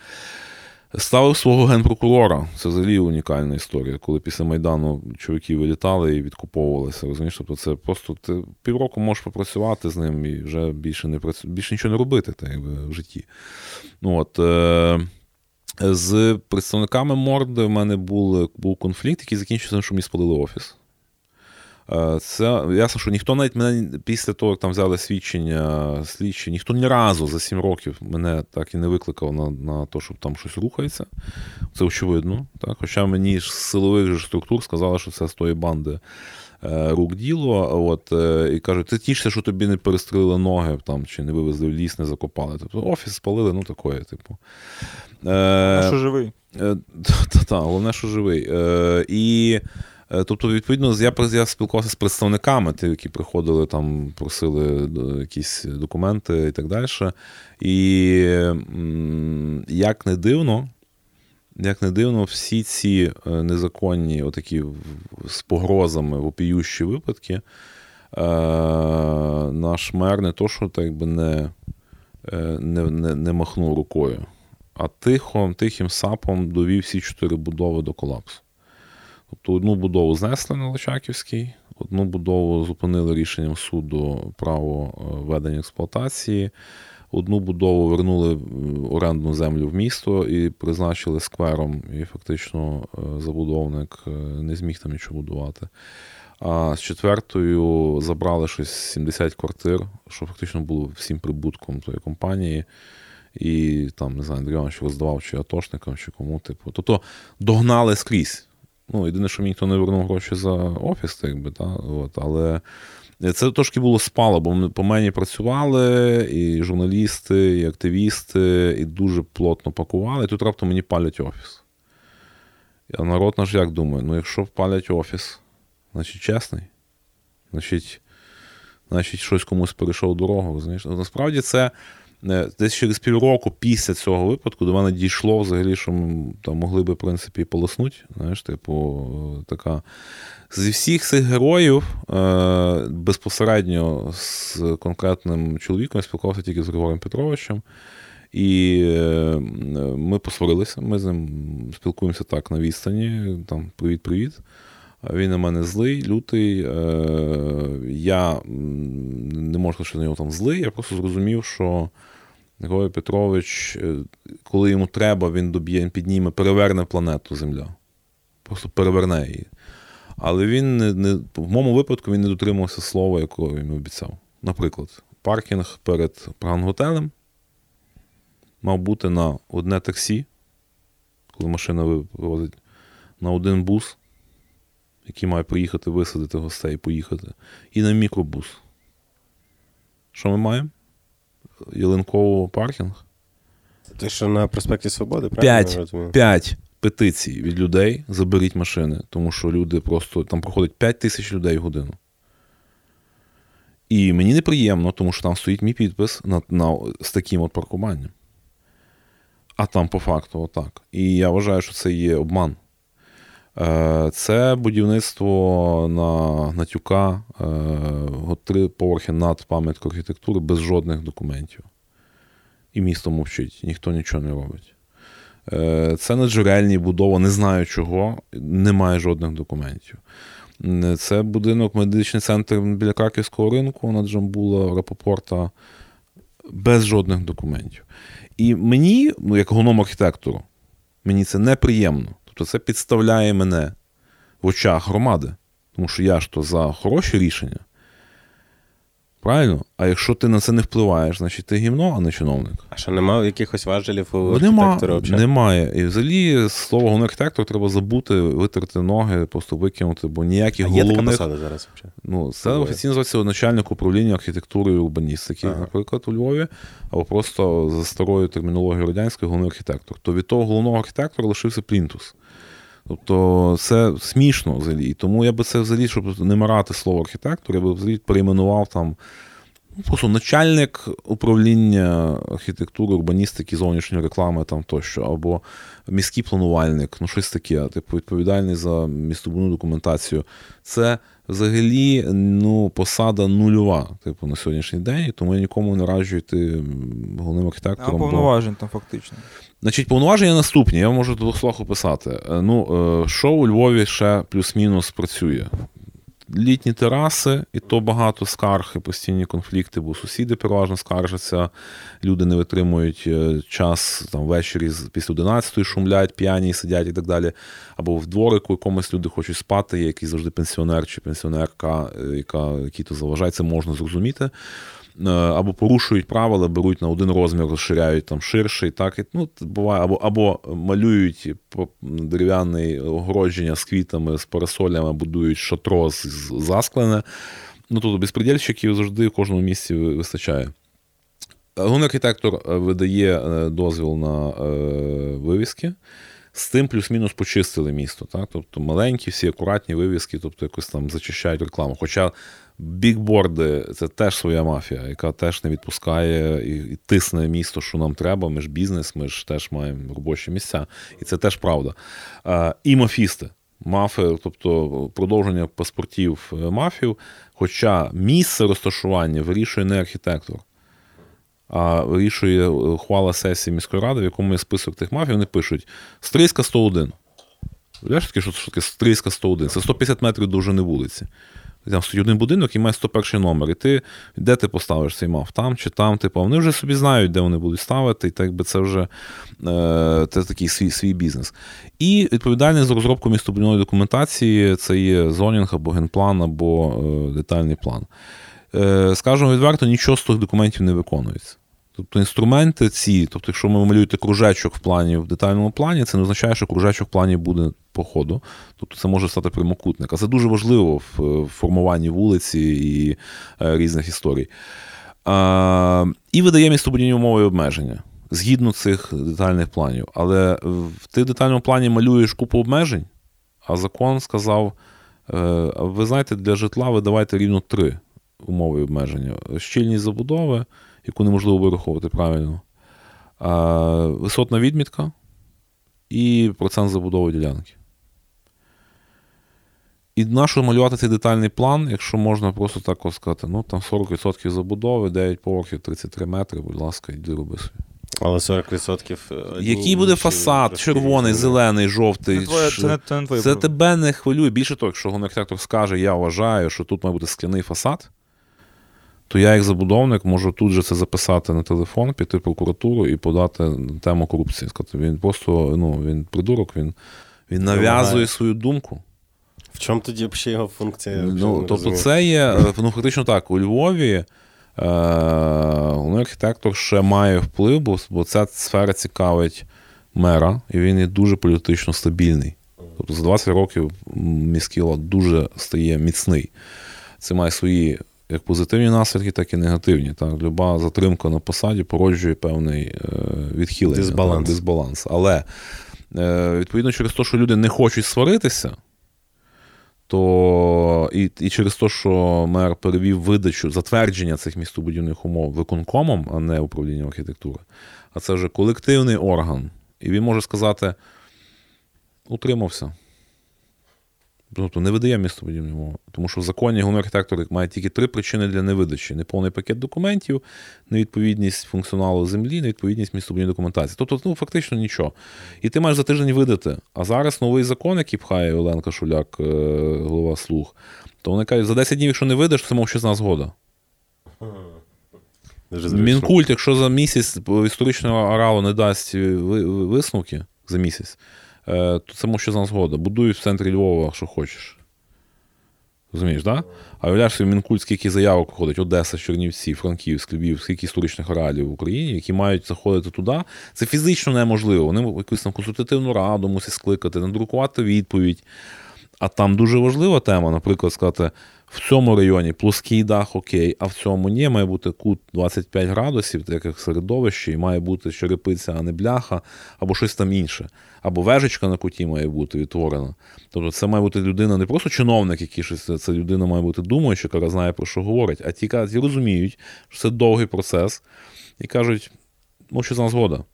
Ставив свого генпрокурора. Це взагалі унікальна історія, коли після Майдану чуваки вилітали і відкуповувалися. Розумієш, тобто це просто ти півроку можеш попрацювати з ним і вже більше не працю... більше нічого не робити так, якби, в житті. Ну, от, е... З представниками Морди в мене був, був конфлікт, який закінчився, що мені спалили офіс. Це ясно, що ніхто навіть мене після того, як там взяли свідчення слідчі, ніхто ні разу за сім років мене так і не викликав на, на те, щоб там щось рухається. Це очевидно. Так? Хоча мені з силових ж структур сказали, що це з тої банди рук діло. От, і кажуть, ти тішся, що тобі не перестрілили ноги там, чи не вивезли в ліс, не закопали. Тобто офіс спалили, ну такое, типу. А що живий? Та-та, головне, що живий. І тобто, відповідно, я, я спілкувався з представниками, ті, які приходили, там, просили якісь документи і так далі. І як не дивно, як не дивно, всі ці незаконні, отакі з погрозами вопіющі випадки, наш мер не то, що так би не, не, не, не махнув рукою, а тихо, тихим сапом довів всі чотири будови до колапсу. Тобто одну будову знесли на Личаківській, одну будову зупинили рішенням суду право ведення експлуатації, одну будову вернули орендну землю в місто і призначили сквером, і фактично забудовник не зміг там нічого будувати. А з четвертою забрали щось сімдесят квартир, що фактично було всім прибутком тої компанії. І там, не знаю, Андрій Іванович роздавав чи атошникам, чи кому, типу. Тобто догнали скрізь. Ну, єдине, що мені ніхто не вернув гроші за офіс, так би, та? От, але це трошки було спало, бо по мені працювали і журналісти, і активісти, і дуже плотно пакували, і тут раптом мені палять офіс. А народ наш як думає, ну якщо палять офіс, значить чесний, значить, значить щось комусь перейшов дорогу. Знаєш? Насправді це десь через півроку після цього випадку до мене дійшло взагалі, що ми там могли би, в принципі, полоснуть. Знаєш, типу, така. Зі всіх цих героїв е- безпосередньо з конкретним чоловіком я спілкувався тільки з Григорієм Петровичем. І е- ми посварилися, ми з ним спілкуємося так на відстані, там привіт-привіт. Він на мене злий, лютий. Я не можу сказати, що на нього там злий, я просто зрозумів, що Григорій Петрович, коли йому треба, він доб'є, він підніме, переверне планету Земля. Просто переверне її. Але він не, не в моєму випадку він не дотримався слова, якого він обіцяв. Наприклад, паркінг перед Пранготелем мав бути на одне таксі, коли машина вивозить, на один бус, який має приїхати, висадити гостей і поїхати, і на мікробус. Що ми маємо? Ялинковий паркінг. Те, що на проспекті Свободи, правильно? П'ять петицій від людей заберіть машини, тому що люди просто, там проходить п'ять тисяч людей в годину. І мені неприємно, тому що там стоїть мій підпис на, на, з таким от паркуванням. А там по факту отак. І я вважаю, що це є обман. Це будівництво на Гнатюка, три поверхи над пам'яткою архітектури без жодних документів. І місто мовчить, ніхто нічого не робить. Це наджерельні будова, не знаю чого, немає жодних документів. Це будинок, медичний центр біля Краківського ринку, на Джамбула, Рапопорта, без жодних документів. І мені, як головному архітектору, мені це неприємно. Тобто це підставляє мене в очах громади. Тому що я ж то за хороші рішення. Правильно? А якщо ти на це не впливаєш, значить ти гімно, а не чиновник. А що, немає якихось важелів у архітектора? Нема, немає. І взагалі слово «головний архітектор» треба забути, витерти ноги, просто викинути, бо ніяких а головних... А є така посада зараз? Ну, це Львові. Офіційно називається начальник управління архітектури і урбаністики, ага. Наприклад, у Львові, або просто за старою термінологією радянською «головний архітектор». То від того головного архітектора лишився плінтус. Тобто це смішно взагалі. І тому я би це взагалі, щоб не марати слово архітектор, я би взагалі перейменував там ну, просто начальник управління архітектури, урбаністики, зовнішньої реклами там тощо, або міський планувальник, ну щось таке, типу відповідальний за містобудівну документацію. Це взагалі ну, посада нульова, типу, на сьогоднішній день, тому я нікому не раджу йти головним архітектором. А повноважень там фактично. Значить, повноваження наступні, я можу до слуху описати. Ну, що у Львові ще плюс-мінус працює? Літні тераси, і то багато скарг, і постійні конфлікти, бо сусіди переважно скаржаться, люди не витримують час, там, ввечері після одинадцятої шумлять, п'яні сидять і так далі. Або в дворику якомусь люди хочуть спати, є якийсь завжди пенсіонер чи пенсіонерка, яка, який то заважає, це можна зрозуміти. Або порушують правила, беруть на один розмір, розширяють там ширше, і так, і, ну, буває, або, або малюють дерев'яне огородження з квітами, з парасолями, будують шатро засклене. Ну, тобто безпредельщиків завжди в кожному місці вистачає. Головний архітектор видає дозвіл на е, вивіски. З тим плюс-мінус почистили місто. Так? Тобто маленькі, всі акуратні вивіски, тобто якось там зачищають рекламу. Хоча бікборди – це теж своя мафія, яка теж не відпускає і, і тисне місто, що нам треба. Ми ж бізнес, ми ж теж маємо робочі місця. І це теж правда. А, і мафісти. Мафи, тобто продовження паспортів мафів, хоча місце розташування вирішує не архітектор, а вирішує ухвала сесії міської ради, в якому є список тих мафій, вони пишуть «Стрийська сто один». Знаєш, що це таке «Стрийська сто один»? Це сто п'ятдесят метрів довжини вулиці. Там стоїть один будинок і має сто перший номер. І ти, де ти поставиш цей маф? Там чи там? Типу, вони вже собі знають, де вони будуть ставити, і так би це вже е, це такий свій, свій бізнес. І відповідальність за розробку містобудівної документації – це є зонінг або генплан, або е, детальний план. Е, скажемо відверто, нічого з тих документів не виконується. Тобто інструменти ці, тобто якщо ви малюєте кружечок в плані, в детальному плані, це не означає, що кружечок в плані буде по ходу. Тобто це може стати прямокутник. А це дуже важливо в формуванні вулиці і різних історій. А, і видає містобудівні умови і обмеження згідно цих детальних планів. Але в ти детальному плані малюєш купу обмежень, а закон сказав, ви знаєте, для житла ви давайте рівно три умови і обмеження. Щільність забудови, яку неможливо вираховувати правильно, а, висотна відмітка і процент забудови ділянки. І нащо малювати цей детальний план, якщо можна просто так ось сказати, ну там сорок відсотків забудови, дев'ять поверхів, тридцять три метри, будь ласка, йди роби собі. Але сорок відсотків... Який буде фасад? Червоний, зелений, жовтий? Це, твоє, це, не, це, не це тебе не хвилює. Більше того, якщо головний архітектор скаже, я вважаю, що тут має бути скляний фасад, то я, як забудовник, можу тут же це записати на телефон, піти в прокуратуру і подати тему корупції. Сказати, він просто, ну, він придурок, він, він нав'язує свою думку. В чому тоді взагалі його функція? Ну, тобто це є, ну, фактично так, у Львові головний архітектор ще має вплив, бо ця сфера цікавить мера, і він є дуже політично стабільний. Тобто за двадцять років міський лад дуже стає міцний. Це має свої як позитивні наслідки, так і негативні. Так, люба затримка на посаді породжує певний відхилення, дисбаланс. Так, дисбаланс. Але відповідно через те, що люди не хочуть сваритися, то і, і через те, що мер перевів видачу, затвердження цих містобудівних умов виконкомом, а не управлінням архітектури, а це вже колективний орган. І він може сказати: утримався. Тобто не видає містобудівні умови. Тому що в законі головний архітектор має тільки три причини для невидачі: неповний пакет документів, невідповідність функціоналу землі, невідповідність містобудівній документації. Тобто, ну, фактично нічого. І ти маєш за тиждень видати. А зараз новий закон, який пхає Оленка Шуляк, голова Слуг, то вони кажуть, за десять днів, якщо не видаш, це мовчазна згода. Мінкульт, якщо за місяць історичного ареалу не дасть висновки за місяць, то це мовчазна згода. Будуй в центрі Львова, що хочеш. Розумієш, так? Да? А уявляєш собі, Мінкульт, скільки заявок виходить, Одеса, Чернівці, Франківськ, Львів, скільки історичних ареалів в Україні, які мають заходити туди. Це фізично неможливо. Вони якусь там консультативну раду мусять скликати, надрукувати відповідь. А там дуже важлива тема, наприклад, сказати, в цьому районі плоский дах окей, а в цьому ні, має бути кут двадцять п'ять градусів, так як середовище, і має бути черепиця, а не бляха, або щось там інше. Або вежечка на куті має бути відтворена. Тобто це має бути людина, не просто чиновник, який щось, це людина має бути думаюча, яка знає, про що говорить, а ті, які розуміють, що це довгий процес, і кажуть, ну, що за згода.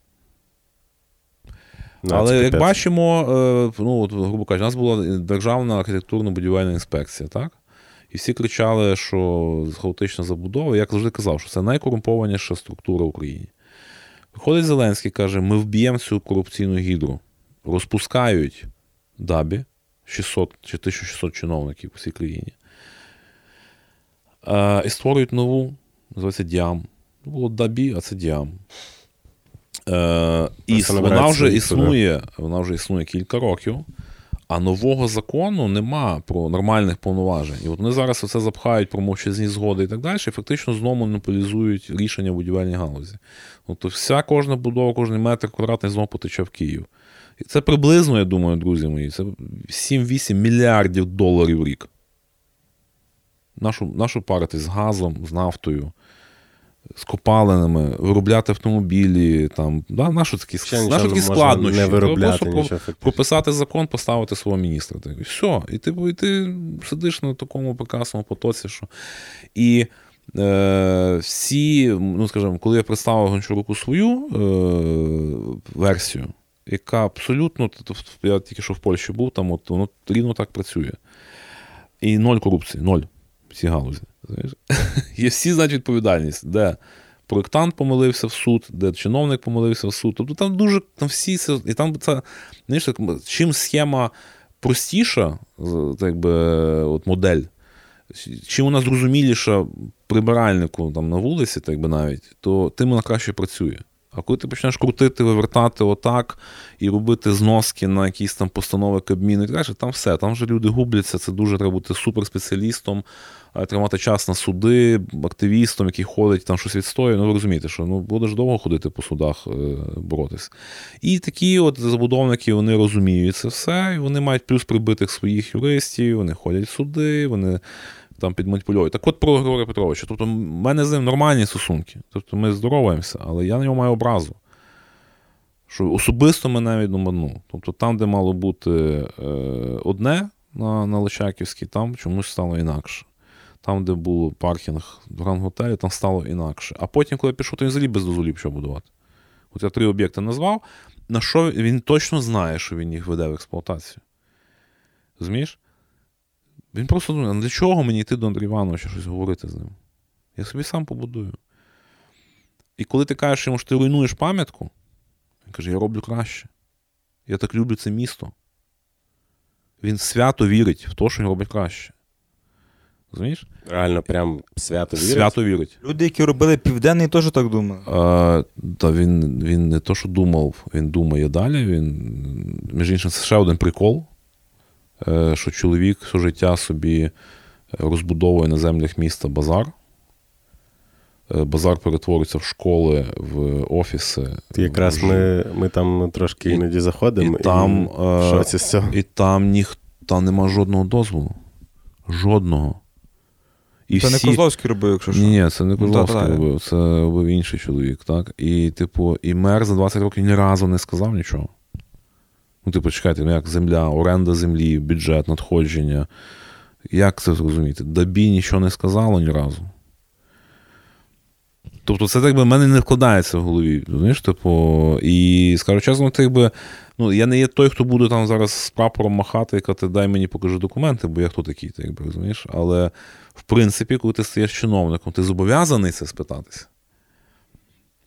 No, Але, як п'ятдесят. Бачимо, ну, от, грубо кажучи, у нас була державна архітектурно-будівельна інспекція, так? І всі кричали, що хаотична забудова. Я завжди казав, що це найкорумпованіша структура в Україні. Виходить Зеленський, каже, ми вб'ємо цю корупційну гідру. Розпускають ДАБІ, шістсот чи тисяча шістсот чиновників у всій країні. І створюють нову, називається ДІАМ. Ну, було ДАБІ, а це ДІАМ. Е, і вона вже існує, вона вже існує кілька років, а нового закону нема про нормальних повноважень. І от вони зараз оце запхають про мовчазні згоди і так далі, і фактично знову монополізують рішення в будівельній галузі. Тобто вся кожна будова, кожен метр квадратний знову потече в Київ. І це приблизно, я думаю, друзі мої, це сім-вісім мільярдів доларів в рік. Нашу, нашу паритись з газом, з нафтою, з копалинами, виробляти автомобілі, там, да, наші такі, такі складнощі. Просто прописати закон, поставити свого міністра. І все. І ти, і ти сидиш на такому прекрасному потоці, що... І е, всі, ну, скажімо, коли я представив Гончаруку свою е, версію, яка абсолютно, я тільки що в Польщі був, там от, воно рівно так працює. І ноль корупції, ноль в цій галузі. Є всі, значить, відповідальність, де проєктант помилився в суд, де чиновник помилився в суд. Тобто там дуже, там всі, і там це, знаєш, чим схема простіша, так би, от модель, чим вона зрозуміліша прибиральнику там на вулиці, так би навіть, то тим вона краще працює. А коли ти почнеш крутити, вивертати отак і робити зноски на якісь там постанови Кабміну, там все, там вже люди губляться, це дуже треба бути суперспеціалістом, тримати час на суди, активістом, який ходить, там щось відстоює. Ну, ви розумієте, що ну, будеш довго ходити по судах боротись. І такі от забудовники, вони розуміють це все, і вони мають плюс прибитих своїх юристів, вони ходять в суди, вони... там підманіпульовують. Так от про Григорія Петровича. Тобто в мене з ним нормальні стосунки. Тобто ми здороваємося, але я на нього маю образу. Що особисто мене відоманув. Тобто там, де мало бути е, одне на, на Личаківській, там чомусь стало інакше. Там, де був паркінг в Гранд-готелі, там стало інакше. А потім, коли я пішов, то він взагалі без дозволів що будувати. От я три об'єкти назвав, на що він точно знає, що він їх веде в експлуатацію. Розумієш? Він просто думає, а для чого мені йти до Андрія Івановича щось говорити з ним? Я собі сам побудую. І коли ти кажеш йому, що ти руйнуєш пам'ятку, він каже, я роблю краще. Я так люблю це місто. Він свято вірить в те, що він робить краще. Розумієш? Реально, прям свято вірить? Свято вірить. Люди, які робили Південний, теж так думають. А, та він, він не то, що думав, він думає далі. Він... Між іншим, це ще один прикол. що чоловік все життя собі розбудовує на землях міста базар. Базар перетворюється в школи, в офіси. Якраз в... Ми, ми там трошки і, іноді заходимо. І, і там, і... Е... І там ніхто нема жодного дозволу. Жодного. І це всі... не Козловський робив, якщо що. Ні, це не Козловський ну, та, та, робив, це робив інший чоловік. Так? І, типу, і мер за двадцять років ні разу не сказав нічого. Ну, типу, чекайте, ну як земля, оренда землі, бюджет, надходження. Як це зрозуміти? ДАБІ нічого не сказало ні разу. Тобто це так би в мене не вкладається в голові, знаєш, типу, і скажу чесно, так би, ну, я не є той, хто буде там зараз з прапором махати і казати, дай мені покажи документи, бо я хто такий, так би, розумієш, але в принципі, коли ти стаєш чиновником, ти зобов'язаний це спитатися.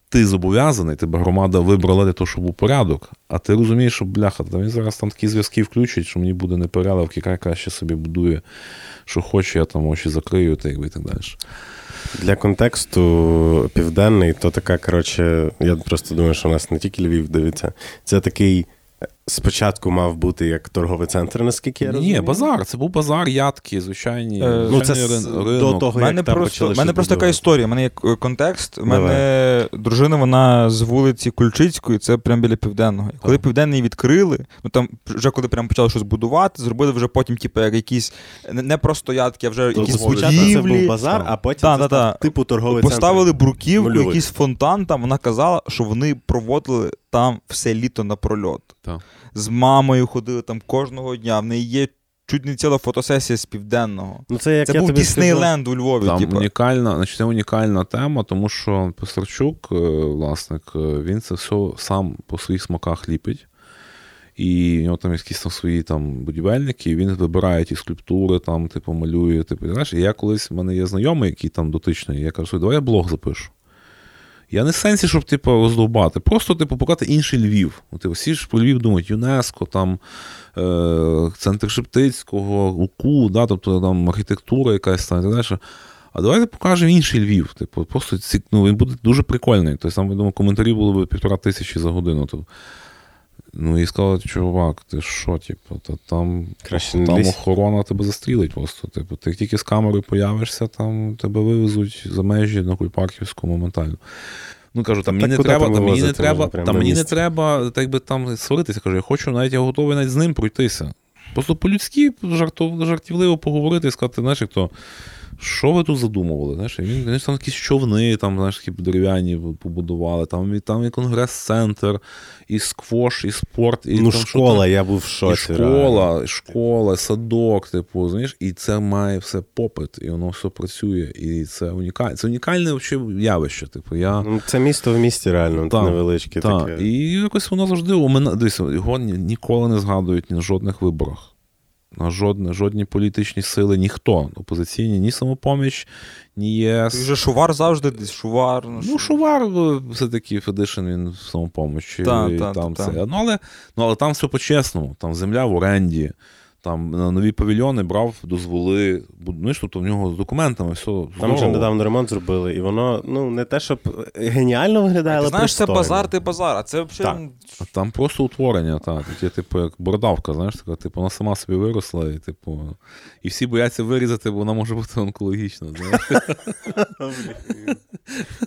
Ти зобов'язаний, тебе громада вибрала для того, щоб був порядок, а ти розумієш, що, бляха, там він зараз там такі зв'язки включить, що мені буде непорядок, яка краще собі будує, що хоче, я там очі закрию, так би, і так далі. Для контексту південний, то така, коротше, я просто думаю, що у нас не тільки Львів дивиться, це такий спочатку мав бути як торговий центр, наскільки я розумію. Ні, базар, це був базар, ядки, звичайні. Е, ну, це до того, як там почали. У мене просто така історія, у мене є контекст, у мене дружина, вона з вулиці Кульчицької, це прямо біля Південного. І коли Південний відкрили, ну там вже коли прямо почали щось будувати, зробили вже потім типу як якісь не просто ядки, а вже то, якісь спочатку це був базар, а потім та, це та, та, та. типу торговий центр. Поставили бруківку, якийсь фонтан там, вона казала, що вони проводили там все літо напрольот. Так. З мамою ходили там кожного дня. В неї є чуть не ціла фотосесія з Південного. Ну, це як це я був Діснейленд у Львові. Там унікальна, значить, це унікальна тема, тому що Писарчук, власник, він це все сам по своїх смаках ліпить. І в нього там якісь там свої там, будівельники, і він вибирає ті скульптури, там, типу, малює. Типу, знаєш, і я колись, в мене є знайомий, який там дотичний, я кажу, давай я блог запишу. Я не в сенсі, щоб типу, роздовбати, просто типу, показати інший Львів. Типу, всі ж про Львів думають, ЮНЕСКО, там, е- Центр Шептицького, УКУ, да, тобто там архітектура якась там і так далі. А давайте покажемо інший Львів. Типу, просто ці, ну, він буде дуже прикольний. Тобто, там, я думаю, коментарів було б півтора тисячі за годину. Тобто. Ну і сказали, чувак, ти що, типу, та там, там охорона тебе застрілить просто. Типу, ти тільки з камерою появишся, там тебе вивезуть за межі на Кульпарківську моментально. Ну кажу, там мені не треба, там мені не треба, там мені не треба, так би там сваритися. Кажу, я хочу навіть я готовий навіть з ним пройтися. Просто по-людськи жартов, жартівливо поговорити і сказати, знаєш, як то. Що ви тут задумували? Знаєш, він, він там якісь човни, там, знаєш, такі дерев'яні побудували, там, там і конгрес-центр, і сквош, і спорт. І ну, там, школа, я був в шоці. І школа, і школа, садок, типу, знаєш, і це має все попит, і воно все працює, і це унікальне, це унікальне явище, типу, я... Ну, це місто в місті, реально, та, невеличке та. Таке. І якось воно завжди у мене, дивіться, його ніколи не згадують на жодних виборах. На жодні, жодні політичні сили, ніхто. Опозиційні, ні самопоміч, ні ЄС. Ти вже Шувар завжди десь, Шувар. Ну, ну Шувар все-таки Федишин, він в самопомочі. Та, та, там та, це. Та. Ну, але, ну, але там все по-чесному. Там земля в оренді, там нові павільйони брав, дозволи. Ну, що, то в нього з документами все. Там здорово. Вже недавно ремонт зробили, і воно, ну, не те, щоб геніально виглядає, але знаєш, пристойно. Це базар, ти базар, а це взагалі... А там просто утворення, так. Є, типу, як бородавка, знаєш, така, типу, вона сама собі виросла, і, типу, і всі бояться вирізати, бо вона може бути онкологічна, знаєш.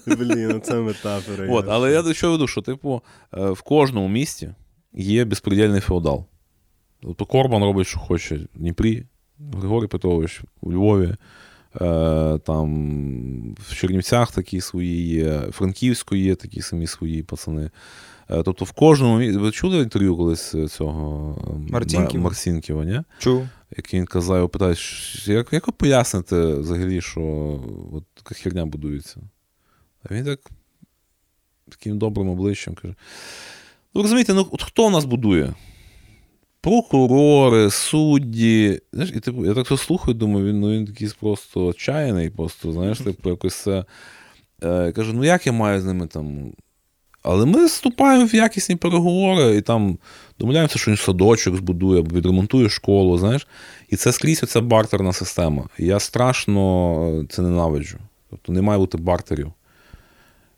Блін, це метафора. От, але я до чого веду, що, типу, в кожному місті є безпредельний феодал. Тобто Корбан робить, що хоче в Дніпрі, Григорій Петрович у Львові, е, там в Чернівцях такі свої є, в Франківську є такі самі свої пацани. Е, тобто в кожному місці... Ви чули інтерв'ю колись цього Марцінків. Марцінківа, ні? Чув. Як він казав, питають, як, як ви поясните взагалі, що от така херня будується? А він так таким добрим обличчям каже, ну розумієте, ну от хто нас будує? Прокурори, судді. Знаєш, і, типу, я так все слухаю, думаю, він, ну, він такий просто отчаяний, просто, знаєш, типу, якось це. Е, кажу, ну як я маю з ними там. Але ми вступаємо в якісні переговори і там домовляємося, що він садочок збудує, або відремонтує школу, знаєш. І це скрізь оця бартерна система. І я страшно це ненавиджу. Тобто не має бути бартерів.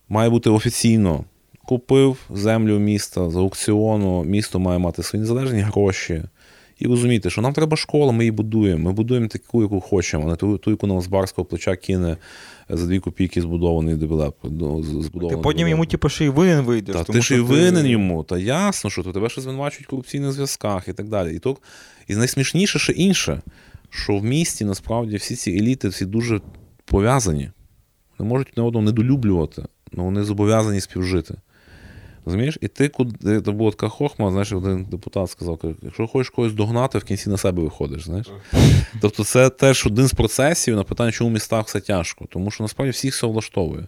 Має бути офіційно. Купив землю міста з аукціону, місто має мати свої незалежні гроші, і розуміти, що нам треба школа, ми її будуємо, ми будуємо таку, яку хочемо, не ту, ту яку нам з барського плеча кине за дві копійки збудований дебелеп. Ти потім йому типу, ще й винен вийдеш. Та, тому, ти ще й винен ти... йому, та ясно, що тебе ще звинувачують в корупційних зв'язках і так далі. І, то, і найсмішніше ще інше, що в місті насправді всі ці еліти, всі дуже пов'язані. Вони можуть не одного недолюблювати, але вони зобов'язані співжити. Розумієш? І ти, куди, це була така хохма, знаєш, один депутат сказав, якщо хочеш когось догнати, в кінці на себе виходиш, знаєш? Тобто це теж один з процесів на питання, чому в містах все тяжко, тому що насправді всіх все влаштовує.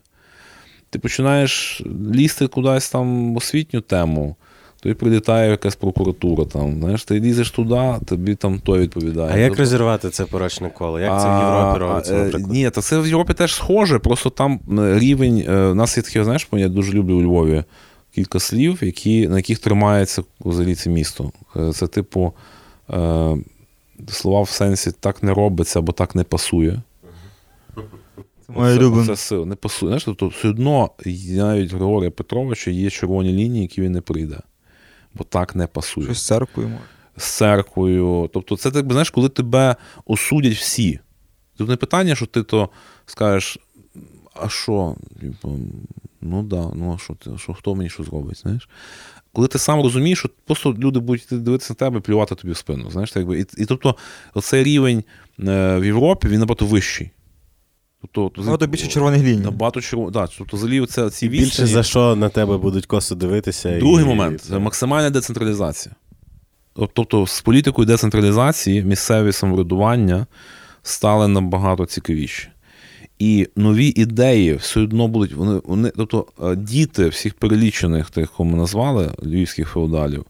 Ти починаєш лізти кудись там в освітню тему, тобі прилітає якась прокуратура, там, знаєш, ти лізеш туди, тобі там той відповідає. А як тобто... розірвати це порочне коло? Як це в Європі робиться, наприклад? Ні, та це в Європі теж схоже, просто там рівень, в нас є такі, знаєш, я дуже люблю у Львові кілька слів, які, на яких тримається взагалі це місто. Це типу слова в сенсі «так не робиться» або «так не пасує». Це, це, це сила, не пасує. Знаєш, тобто все одно навіть Григорія Петровича є червоні лінії, які він не прийде. Бо так не пасує. Щось з церквою може. З церквою. Тобто це, так, знаєш, коли тебе осудять всі. Тут не питання, що ти то скажеш, а що, ну да, ну а що, що хто мені що зробить, знаєш? Коли ти сам розумієш, що просто люди будуть дивитися на тебе і плювати тобі в спину, знаєш, так би. І, і тобто оцей рівень в Європі, він набагато вищий. Тобто, багато більше червоних ліній. Багато червоних, да, тобто взагалі це ці вісні. Більше за що на тебе будуть косо дивитися. Другий і... момент, це максимальна децентралізація. Тобто з політикою децентралізації місцеві самоврядування стали набагато цікавіші. І нові ідеї все одно будуть, вони, вони, тобто діти всіх перелічених, тих, кого ми назвали, львівських феодалів,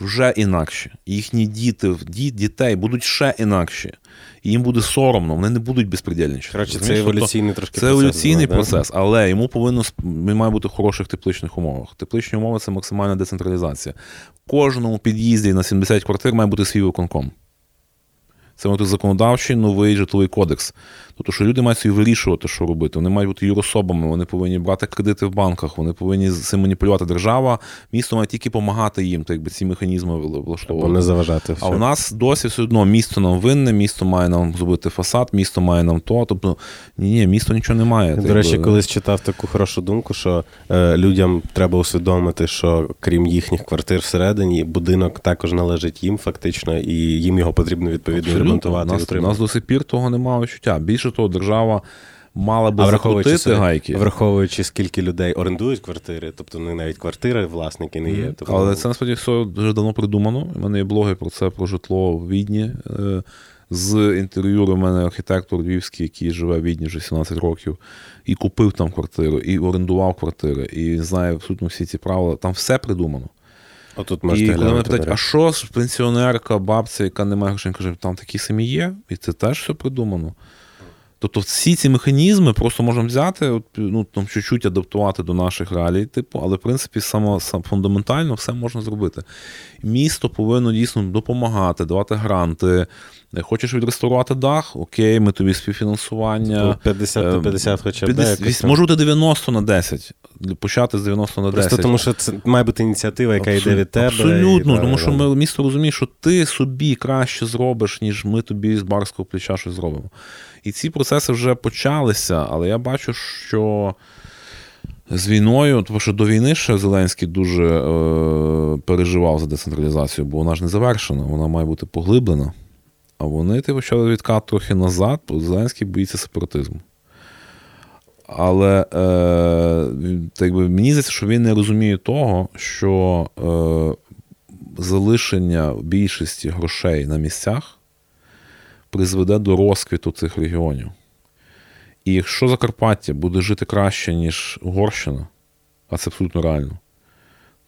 вже інакші. Їхні діти, дітей будуть ще інакші. І їм буде соромно, вони не будуть безпредельніші. Коротше, це еволюційний тобто, трошки це процес. Це еволюційний процес, да? Але йому повинно, він має бути в хороших тепличних умовах. Тепличні умови – це максимальна децентралізація. В кожному під'їзді на сімдесят квартир має бути свій виконком. Це має бути законодавчий новий житловий кодекс. Тобто, що люди мають собі вирішувати, що робити. Вони мають бути юрособами, вони повинні брати кредити в банках, вони повинні цим маніпулювати. Держава, місто має тільки допомагати їм, так якби ці механізми влаштовувати. Або не заважати. А у нас досі все одно місто нам винне, місто має нам зробити фасад, місто має нам то. Тобто, ні-ні, місто нічого не має. До речі, колись читав таку хорошу думку, що е, людям треба усвідомити, що крім їхніх квартир всередині, будинок також належить їм фактично, і їм його потрібно відповідно. У нас, нас до сих пір того немає відчуття. Більше того, держава мала би закрутити гайки. Враховуючи, скільки людей орендують квартири, тобто не навіть квартири власники не є. Тобто... Але це, насправді, все дуже давно придумано. У мене є блоги про це, про житло в Відні. З інтер'єру у мене архітектор львівський, який живе в Відні вже сімнадцять років, і купив там квартиру, і орендував квартири, і знає абсолютно всі ці правила. Там все придумано. А тут і коли мене питають, а що ж пенсіонерка, бабця, яка не має грошей, каже, там такі самі є, і це теж все придумано. Тобто всі ці механізми просто можемо взяти, ну, там, чуть-чуть адаптувати до наших реалій, типу, але в принципі само, само, фундаментально все можна зробити. Місто повинно дійсно допомагати, давати гранти. Хочеш відреставрувати дах? Окей, ми тобі співфінансування. п'ятдесят на п'ятдесят хоча б. п'ятдесят, може бути дев'яносто на десять. Почати з дев'яносто на десять. Просто тому що це має бути ініціатива, яка Абсолют, йде від тебе. Абсолютно, і, тому да, що да. Ми, місто розуміє, що ти собі краще зробиш, ніж ми тобі з барського плеча щось зробимо. І ці процеси вже почалися, але я бачу, що з війною, тому що до війни ще Зеленський дуже е, переживав за децентралізацію, бо вона ж не завершена, вона має бути поглиблена. А вони ти почали відкат трохи назад, бо Зеленський боїться сепаратизму. Але е, так би, мені здається, що він не розуміє того, що е, залишення більшості грошей на місцях призведе до розквіту цих регіонів. І якщо Закарпаття буде жити краще, ніж Угорщина, а це абсолютно реально,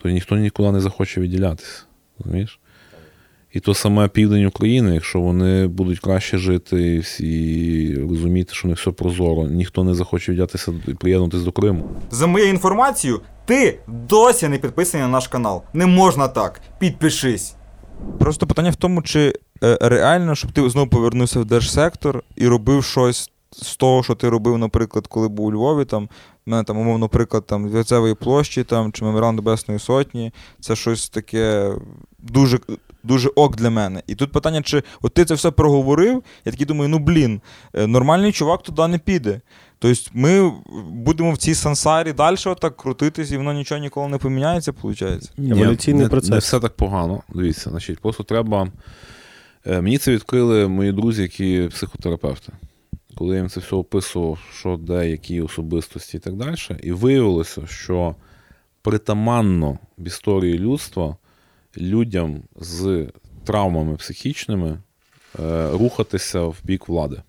то ніхто нікуди не захоче відділятися. Розумієш? І то саме південь України, якщо вони будуть краще жити і розуміти, що не все прозоро, ніхто не захоче віддатися і приєднатися до Криму. За моєю інформацією, ти досі не підписаний на наш канал. Не можна так. Підпишись. Просто питання в тому, чи реально, щоб ти знову повернувся в держсектор і робив щось з того, що ти робив, наприклад, коли був у Львові, там, в мене там, умовно, приклад, там, Двірцевої площі, там, чи Меморіал Небесної Сотні, це щось таке дуже дуже ок для мене. І тут питання, чи от ти це все проговорив, я такий думаю, ну блін, нормальний чувак туди не піде. Тобто ми будемо в цій сансарі далі отак крутитись, і воно нічого ніколи не поміняється, виходить? Еволюційний не, процес. Не все так погано, дивіться. Значить, просто треба... Мені це відкрили мої друзі, які психотерапевти. Коли я їм це все описував, що де, які особистості і так далі, і виявилося, що притаманно в історії людства людям з травмами психічними рухатися в бік влади.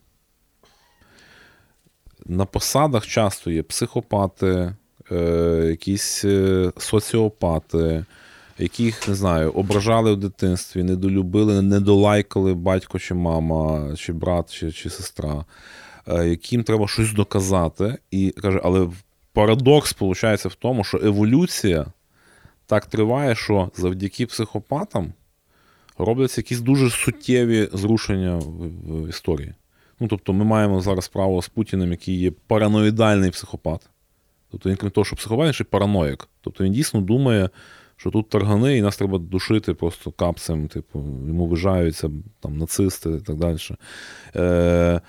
На посадах часто є психопати, якісь соціопати, яких, не знаю, ображали в дитинстві, недолюбили, недолайкали батько чи мама, чи брат, чи, чи сестра, яким треба щось доказати. І, каже, але парадокс, виходить, в тому, що еволюція так триває, що завдяки психопатам робляться якісь дуже суттєві зрушення в, в історії. Ну, тобто ми маємо зараз справу з Путіним, який є параноїдальний психопат. Тобто він, крім того, що психопат, ще й параноїк. Тобто він дійсно думає, що тут таргани, і нас треба душити просто капцем, типу, йому вважаються там нацисти і так далі. Е-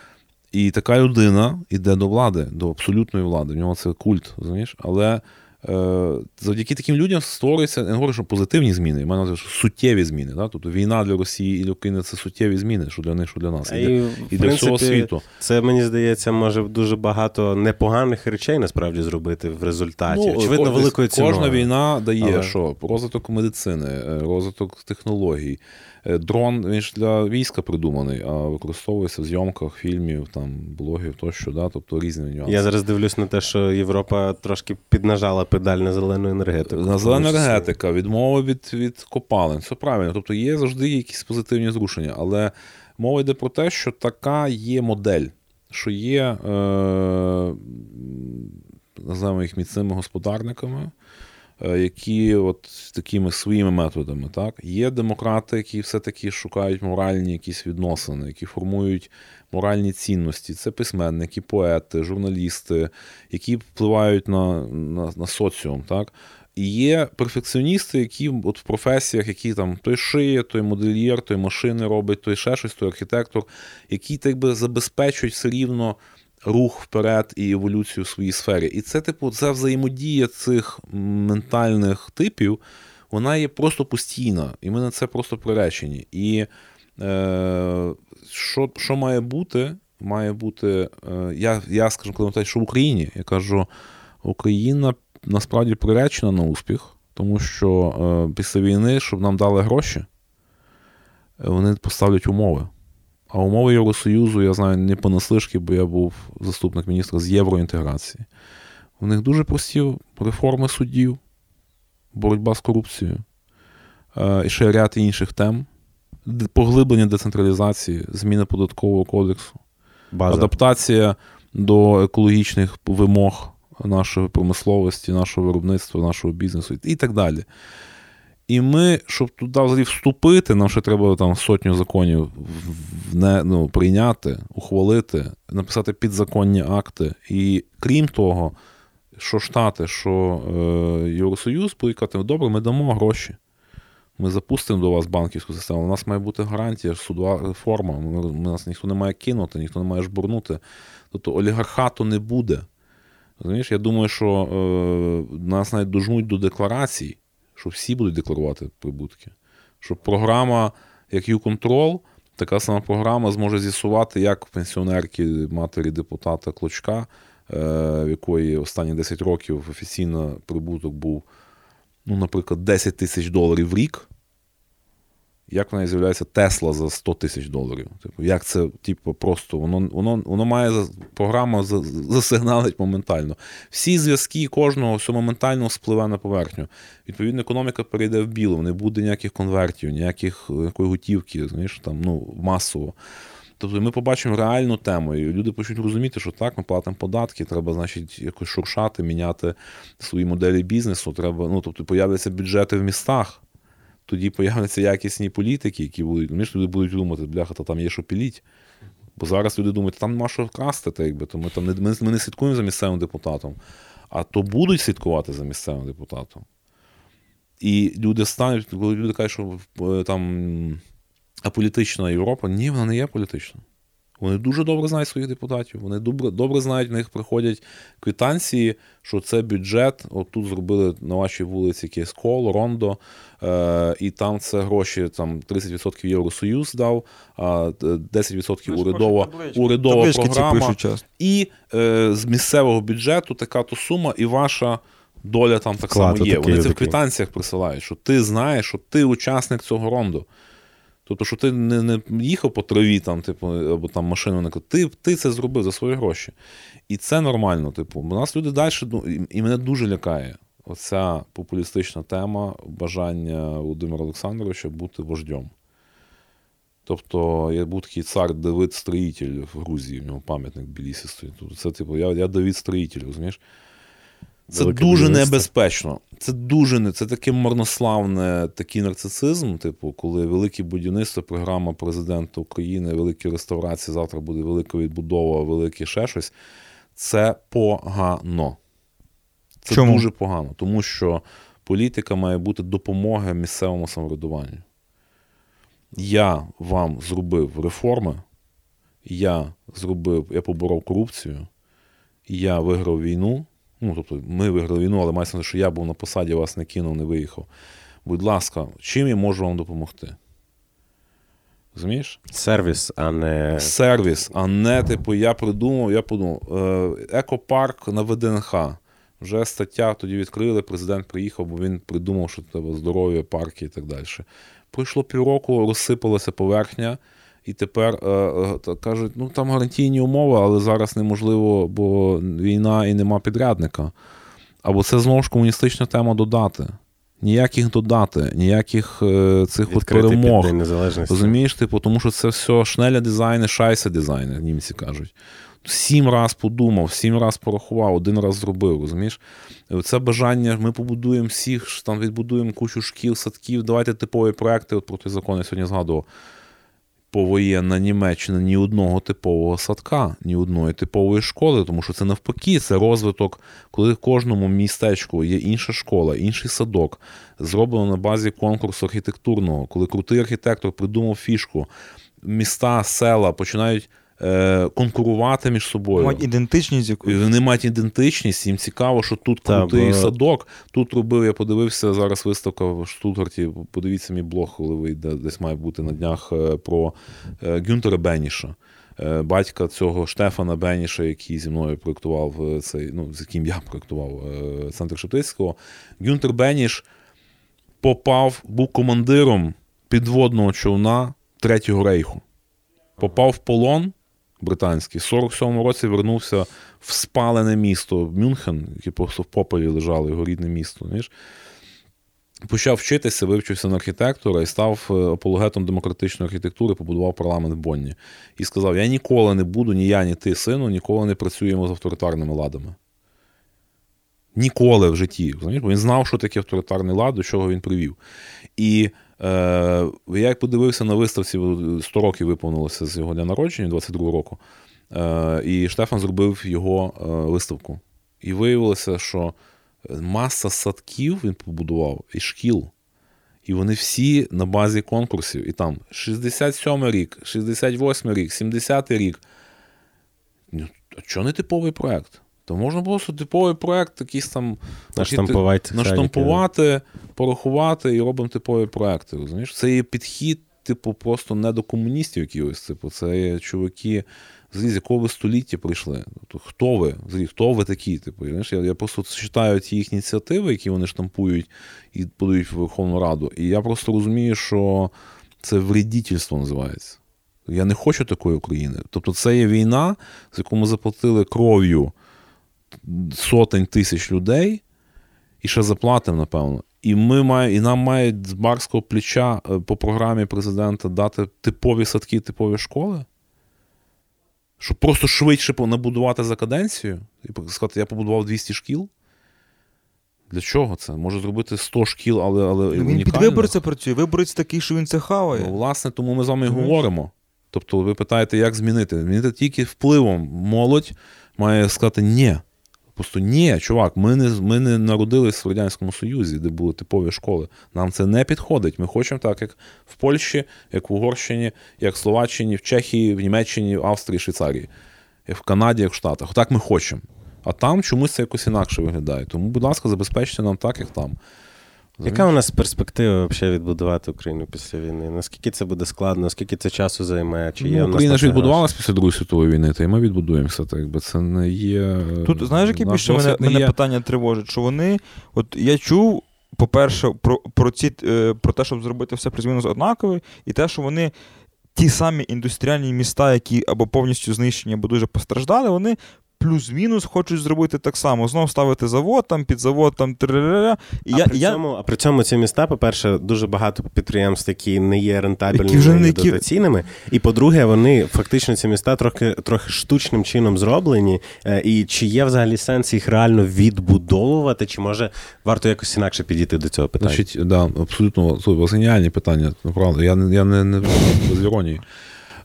і така людина йде до влади, до абсолютної влади, в нього це культ, розумієш? Але е- завдяки таким людям створюються, я не говорю, що позитивні зміни, я маю на увазі, що суттєві зміни. Да? Тобто війна для Росії і для України – це суттєві зміни, що для них, що для нас, і, і, для, в принципі, і для всього світу. Це, мені здається, може дуже багато непоганих речей, насправді, зробити в результаті. Ну, очевидно, великою ціною. Кожна війна дає, але... що? Розвиток медицини, розвиток технологій. Дрон, він ж для війська придуманий, а використовується в зйомках, фільмів, там, блогів, тощо, да? Тобто різні нюанси. Я зараз дивлюсь на те, що Європа трошки піднажала педаль на зелену енергетику. На зелену енергетику, відмова від, від копалин, це правильно. Тобто є завжди якісь позитивні зрушення, але мова йде про те, що така є модель, що є, е, називаємо їх міцними господарниками, які от такими своїми методами, так? Є демократи, які все-таки шукають моральні якісь відносини, які формують моральні цінності. Це письменники, поети, журналісти, які впливають на, на, на соціум, так? І є перфекціоністи, які от в професіях, які там той шиє, той модельєр, той машини робить, той ще щось, той архітектор, які так би забезпечують все рівно рух вперед і еволюцію в своїй сфері. І це, типу, ця взаємодія цих ментальних типів, вона є просто постійна. І ми на це просто приречені. І е, що, що має бути? Має бути, е, я, я скажу, коли те, що в Україні, я кажу, Україна насправді приречена на успіх, тому що е, після війни, щоб нам дали гроші, вони поставлять умови. А умови Євросоюзу, я знаю, не понаслишки, бо я був заступник міністра з євроінтеграції. У них дуже прості реформи суддів, боротьба з корупцією, і ще ряд інших тем, поглиблення децентралізації, зміни податкового кодексу, база, адаптація до екологічних вимог нашої промисловості, нашого виробництва, нашого бізнесу і так далі. І ми, щоб туди взагалі вступити, нам ще треба там сотню законів не, ну, прийняти, ухвалити, написати підзаконні акти. І крім того, що Штати, що е, Євросоюз будуть казати, добре, ми дамо гроші, ми запустимо до вас банківську систему, у нас має бути гарантія, судова реформа, ми, нас ніхто не має кинути, ніхто не має жбурнути, тобто олігархату не буде. Розумієш, я думаю, що е, нас навіть дожмуть до декларацій, що всі будуть декларувати прибутки. Щоб програма, як Ю-Контрол, така сама програма зможе з'ясувати, як пенсіонерки, матері депутата Клочка, в якої останні десять років офіційно прибуток був, ну, наприклад, десять тисяч доларів в рік, як в неї з'являється Тесла за сто тисяч доларів. Типу, як це, типу, просто, воно, воно, воно має, програма засигналить моментально. Всі зв'язки кожного все моментально спливе на поверхню. Відповідно, економіка перейде в білу, не буде ніяких конвертів, ніяких, ніякої готівки, знаєш, там, ну, масово. Тобто ми побачимо реальну тему, і люди почнуть розуміти, що так, ми платимо податки, треба, значить, якось шуршати, міняти свої моделі бізнесу, треба, ну, тобто, появляться бюджети в містах. Тоді появляться якісні політики, які будуть, вони ж люди будуть думати, бляха, та там є що піліть. Бо зараз люди думають, там нема що красти, та якби, то ми там не, ми, ми не слідкуємо за місцевим депутатом, а то будуть слідкувати за місцевим депутатом. І люди стануть, коли люди кажуть, що там аполітична Європа, ні, вона не є політична. Вони дуже добре знають своїх депутатів, вони добре, добре знають, в них приходять квитанції, що це бюджет, от тут зробили на вашій вулиці якесь коло, рондо, е- і там це гроші, там тридцять відсотків Євросоюз дав, десять відсотків урядова, урядова програма. І е- з місцевого бюджету така то сума, і ваша доля там так само є. Вони це в квитанціях присилають, що ти знаєш, що ти учасник цього рондо. Тобто, що ти не, не їхав по траві, там, типу, або там машину не ти, ти це зробив за свої гроші. І це нормально, типу. У нас люди далі, і мене дуже лякає оця популістична тема бажання Володимира Олександровича бути вождем. Тобто, я був такий цар Давид Строїтель в Грузії, в нього пам'ятник в Білісі стоїть. Тобто, це, типу, я, я Давид Строїтель, розумієш? Це Велика дуже білиста. Небезпечно. Це дуже, це таке марнославне, такий нарцисизм, типу, коли велике будівництво, програма президента України, великі реставрації, завтра буде велика відбудова, велике ще щось. Це погано. Це Чому? Дуже погано, тому що політика має бути допомога місцевому самоврядуванню. Я вам зробив реформи, я зробив, я поборов корупцію, я виграв війну. Ну, тобто, ми виграли війну, але мається на те, що я був на посаді, вас не кинув, не виїхав. Будь ласка, чим я можу вам допомогти? Розумієш? Сервіс, а не... Сервіс, а не, типу, я придумав, я подумав. Екопарк на Ве Де Ен Ха. Вже стаття тоді відкрили, президент приїхав, бо він придумав, що треба здоров'я, парки і так далі. Пройшло півроку, розсипалася поверхня. І тепер кажуть, ну там гарантійні умови, але зараз неможливо, бо війна і нема підрядника. Або це знову ж комуністична тема додати. Ніяких додати, ніяких цих от перемог. Розумієш, типу, тому що це все шнеля дизайни, шайса дизайни, німці кажуть. Сім раз подумав, сім раз порахував, один раз зробив, розумієш? Це бажання, ми побудуємо всіх, там відбудуємо кучу шкіл, садків, давайте типові проекти, от про той закон я сьогодні згадував. Повоєнна Німеччина ні одного типового садка, ні одної типової школи, тому що це навпаки, це розвиток, коли в кожному містечку є інша школа, інший садок, зроблено на базі конкурсу архітектурного, коли крутий архітектор придумав фішку, міста, села починають конкурувати між собою. Мають ідентичність якусь. Вони мають ідентичність, їм цікаво, що тут крутий Та, бо... садок. Тут робив, я подивився, зараз виставка в Штутгарті, подивіться мій блог, коли вийде, десь має бути на днях, про Гюнтера Беніша, батька цього Штефана Беніша, який зі мною проєктував цей, ну, з яким я проєктував Центр Шептицького. Гюнтер Беніш попав, був командиром підводного човна Третього Рейху. Попав в полон британський. В сорок сьомому році вернувся в спалене місто Мюнхен, яке просто в попелі лежало, його рідне місто. Знаєш? Почав вчитися, вивчився на архітектора і став апологетом демократичної архітектури, побудував парламент в Бонні. І сказав, я ніколи не буду, ні я, ні ти, сину, ніколи не працюємо з авторитарними ладами. Ніколи в житті. Знаєш? Бо він знав, що таке авторитарний лад, до чого він привів. І Е, я як подивився на виставці, сто років виповнилося з його дня народження, двадцять другого року, е, і Штефан зробив його е, виставку. І виявилося, що маса садків він побудував, і шкіл, і вони всі на базі конкурсів. І там шістдесят сьомий рік, шістдесят восьмий рік, сімдесятий рік. Ну, а чого не типовий проєкт? То можна було типовий проєкт, якийсь там наштампувати, наштампувати порахувати і робимо типові проєкти. Розумієш? Це є підхід, типу, просто не до комуністів якихось. Типу, це є чуваки, з якого ви століття прийшли. Тобто, хто ви? Хто ви такі? Типу, я, я просто читаю ті їхні ініціативи, які вони штампують і подають в Верховну Раду. І я просто розумію, що це вредительство називається. Я не хочу такої України. Тобто це є війна, з яку ми заплатили кров'ю сотень тисяч людей, і ще заплатимо, напевно. І, ми має, і нам мають з барського плеча по програмі президента дати типові садки, типові школи? Щоб просто швидше набудувати за каденцію? І сказати, я побудував двісті шкіл? Для чого це? Може зробити сто шкіл, але, але унікальних? Він під виборця працює, виборець такий, що він це хаває. Ну, власне, тому ми з вами і говоримо. Тобто ви питаєте, як змінити? Змінити тільки впливом. Молодь має сказати, ні. Просто ні, чувак, ми не, ми не народились в Радянському Союзі, де були типові школи. Нам це не підходить. Ми хочемо так, як в Польщі, як в Угорщині, як в Словаччині, в Чехії, в Німеччині, в Австрії, Швейцарії, як в Канаді, як в Штатах. Так ми хочемо. А там чомусь це якось інакше виглядає. Тому, будь ласка, забезпечте нам так, як там. Замість? Яка у нас перспектива взагалі відбудувати Україну після війни? Наскільки це буде складно, наскільки це часу займе? Чи є ну, Україна ж відбудувалася після Другої світової війни, та й ми відбудуємося. Так би це не є. Тут знаєш, які більше мене, мене питання тривожить, що вони, от я чув, по-перше, про, про, ці, про те, щоб зробити все плюс-мінус однакове, і те, що вони ті самі індустріальні міста, які або повністю знищені, або дуже постраждали, вони плюс-мінус хочуть зробити так само. Знову ставити завод, там, під завод, там, триририря. А, я... а при цьому ці міста, по-перше, дуже багато підприємств, які не є рентабельними і дотаційними. І, по-друге, вони, фактично, ці міста трохи, трохи штучним чином зроблені. І чи є, взагалі, сенс їх реально відбудовувати? Чи, може, варто якось інакше підійти до цього питання? Значить, да, абсолютно, це геніальні питання, правда. Я, я не, не без іронії.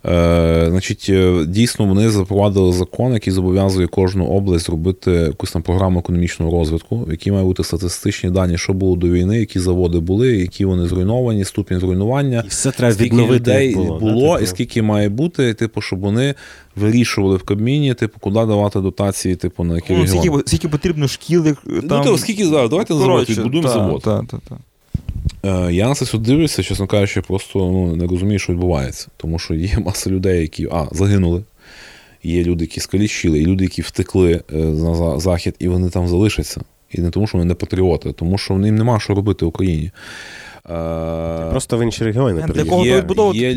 E, значить, дійсно, вони запровадили закон, який зобов'язує кожну область робити якусь там програму економічного розвитку, в якій мають бути статистичні дані, що було до війни, які заводи були, які вони зруйновані, ступінь зруйнування, і все треба скільки людей було, було і скільки має бути, типу, щоб вони вирішували в Кабміні, типу, куди давати дотації, типу, на які ну, регіони. Скільки, скільки потрібно шкіл, як, там... Ну, то, скільки зараз, давайте називати, відбудуємо та, завод. Та, та, та. Я на це все дивлюся, чесно кажучи, просто ну, не розумію, що відбувається. Тому що є маса людей, які а, загинули, є люди, які скалічили, є люди, які втекли на Захід, і вони там залишаться. І не тому, що вони не патріоти, а тому, що їм нема що робити в Україні. Просто в інші регіони переїхали. Є, є,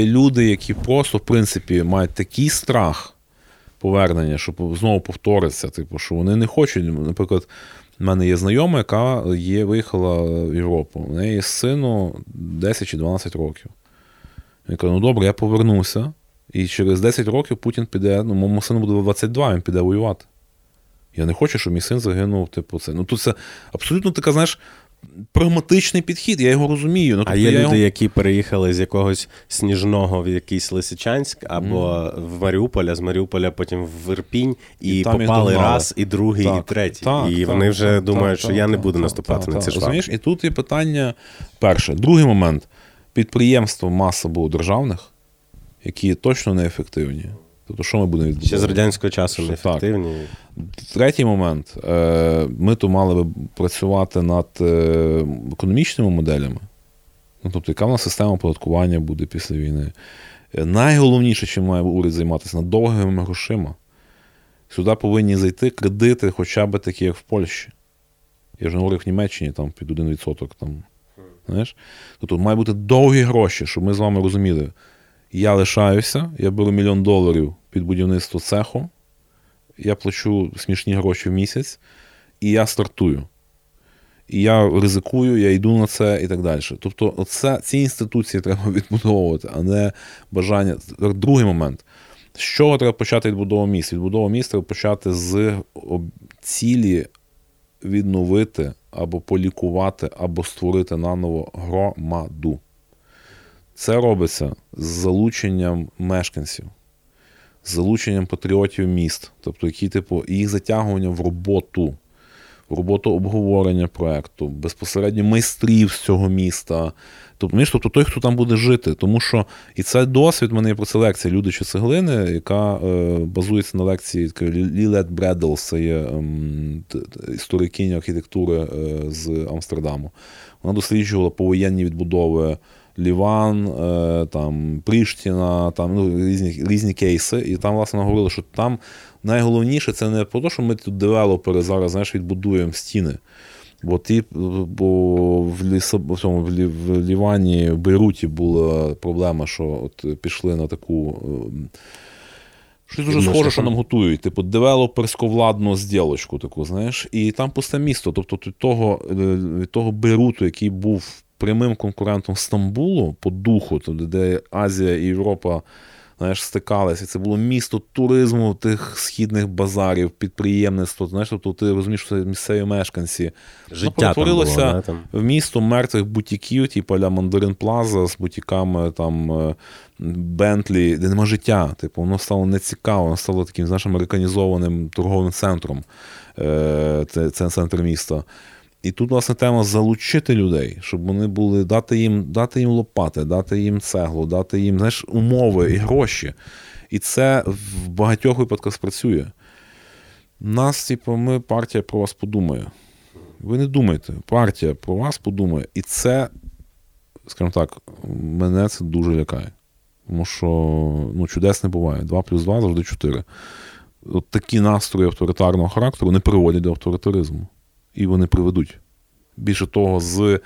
є люди, які просто, в принципі, мають такий страх повернення, що знову повториться, типу, що вони не хочуть, наприклад, у мене є знайома, яка є, виїхала в Європу. У неї сину десять чи дванадцять років. Він каже, ну добре, я повернуся, і через десять років Путін піде, ну, моєму сину буде двадцять два, він піде воювати. Я не хочу, щоб мій син загинув, типу, це. Ну, тут це абсолютно така, знаєш, прагматичний підхід, я його розумію. Ну, а є люди, його... які переїхали з якогось Сніжного в якийсь Лисичанськ, або mm. в Маріуполя, з Маріуполя потім в Ірпінь, і, і попали раз, і другий, так, і третій. Так, і так, вони вже так, думають, так, що так, я не буду так, наступати так, на ці шляхи. Розумієш, і тут є питання перше. Другий момент. Підприємство маса було державних, які точно неефективні. Тобто, що ми будемо відбувати? Ще з радянського часу неефективні. Третій момент. Ми то мали би працювати над економічними моделями. Ну, тобто, яка в нас система оподаткування буде після війни. Найголовніше, чим має уряд займатися, над довгими грошима. Сюди повинні зайти кредити хоча б такі, як в Польщі. Я вже говорив, в Німеччині там під один відсоток. Там, знаєш? Тобто, має бути довгі гроші, щоб ми з вами розуміли. Я лишаюся, я беру мільйон доларів під будівництво цеху, я плачу смішні гроші в місяць, і я стартую. І я ризикую, я йду на це і так далі. Тобто оце, ці інституції треба відбудовувати, а не бажання. Другий момент. З чого треба почати відбудову міст? Відбудову міст треба почати з цілі відновити, або полікувати, або створити наново громаду. Це робиться з залученням мешканців, з залученням патріотів міст, тобто які, типу, їх затягування в роботу, в роботу обговорення проєкту, безпосередньо майстрів з цього міста, тобто, тобто той, хто там буде жити. Тому що і це досвід, в мене є про це лекція «Люди чи цеглини», яка е, базується на лекції Лілет Бределс, це є е, історикиня архітектури е, з Амстердаму. Вона досліджувала повоєнні відбудови Ліван, там, Пріштіна, там, ну, різні, різні кейси. І там, власне, говорили, що там найголовніше це не про те, що ми тут девелопери зараз, знаєш, відбудуємо стіни. Бо, ті, бо в, Ліс, в, цьому, в Лівані, в Бейруті була проблема, що от пішли на таку... Щось дуже схоже, що нам готують. Типу, девелоперсько-владну зділочку таку, знаєш. І там пусте місто. Тобто від того, від того Бейруту, який був прямим конкурентом Стамбулу по духу, де Азія і Європа знаєш, стикалися. Це було місто туризму, тих східних базарів, підприємництво. Знаєш, тобто ти розумієш, що це місцеві мешканці. Життя там було, не? Там. В місто мертвих бутіків, типу а-ля Мандарин Плаза з бутіками там Бентлі, де нема життя. Типу, воно стало нецікаво, воно стало таким, знаєш, американізованим торговим центром. Це, це центр міста. І тут, власне, тема залучити людей, щоб вони були, дати їм, дати їм лопати, дати їм цеглу, дати їм, знаєш, умови і гроші. І це в багатьох випадках спрацює. Нас, типу, ми, партія про вас подумає. Ви не думайте, партія про вас подумає. І це, скажімо так, мене це дуже лякає. Тому що, ну, чудес не буває. два плюс два завжди чотири. От такі настрої авторитарного характеру не приводять до авторитаризму. І вони приведуть. Більше того, з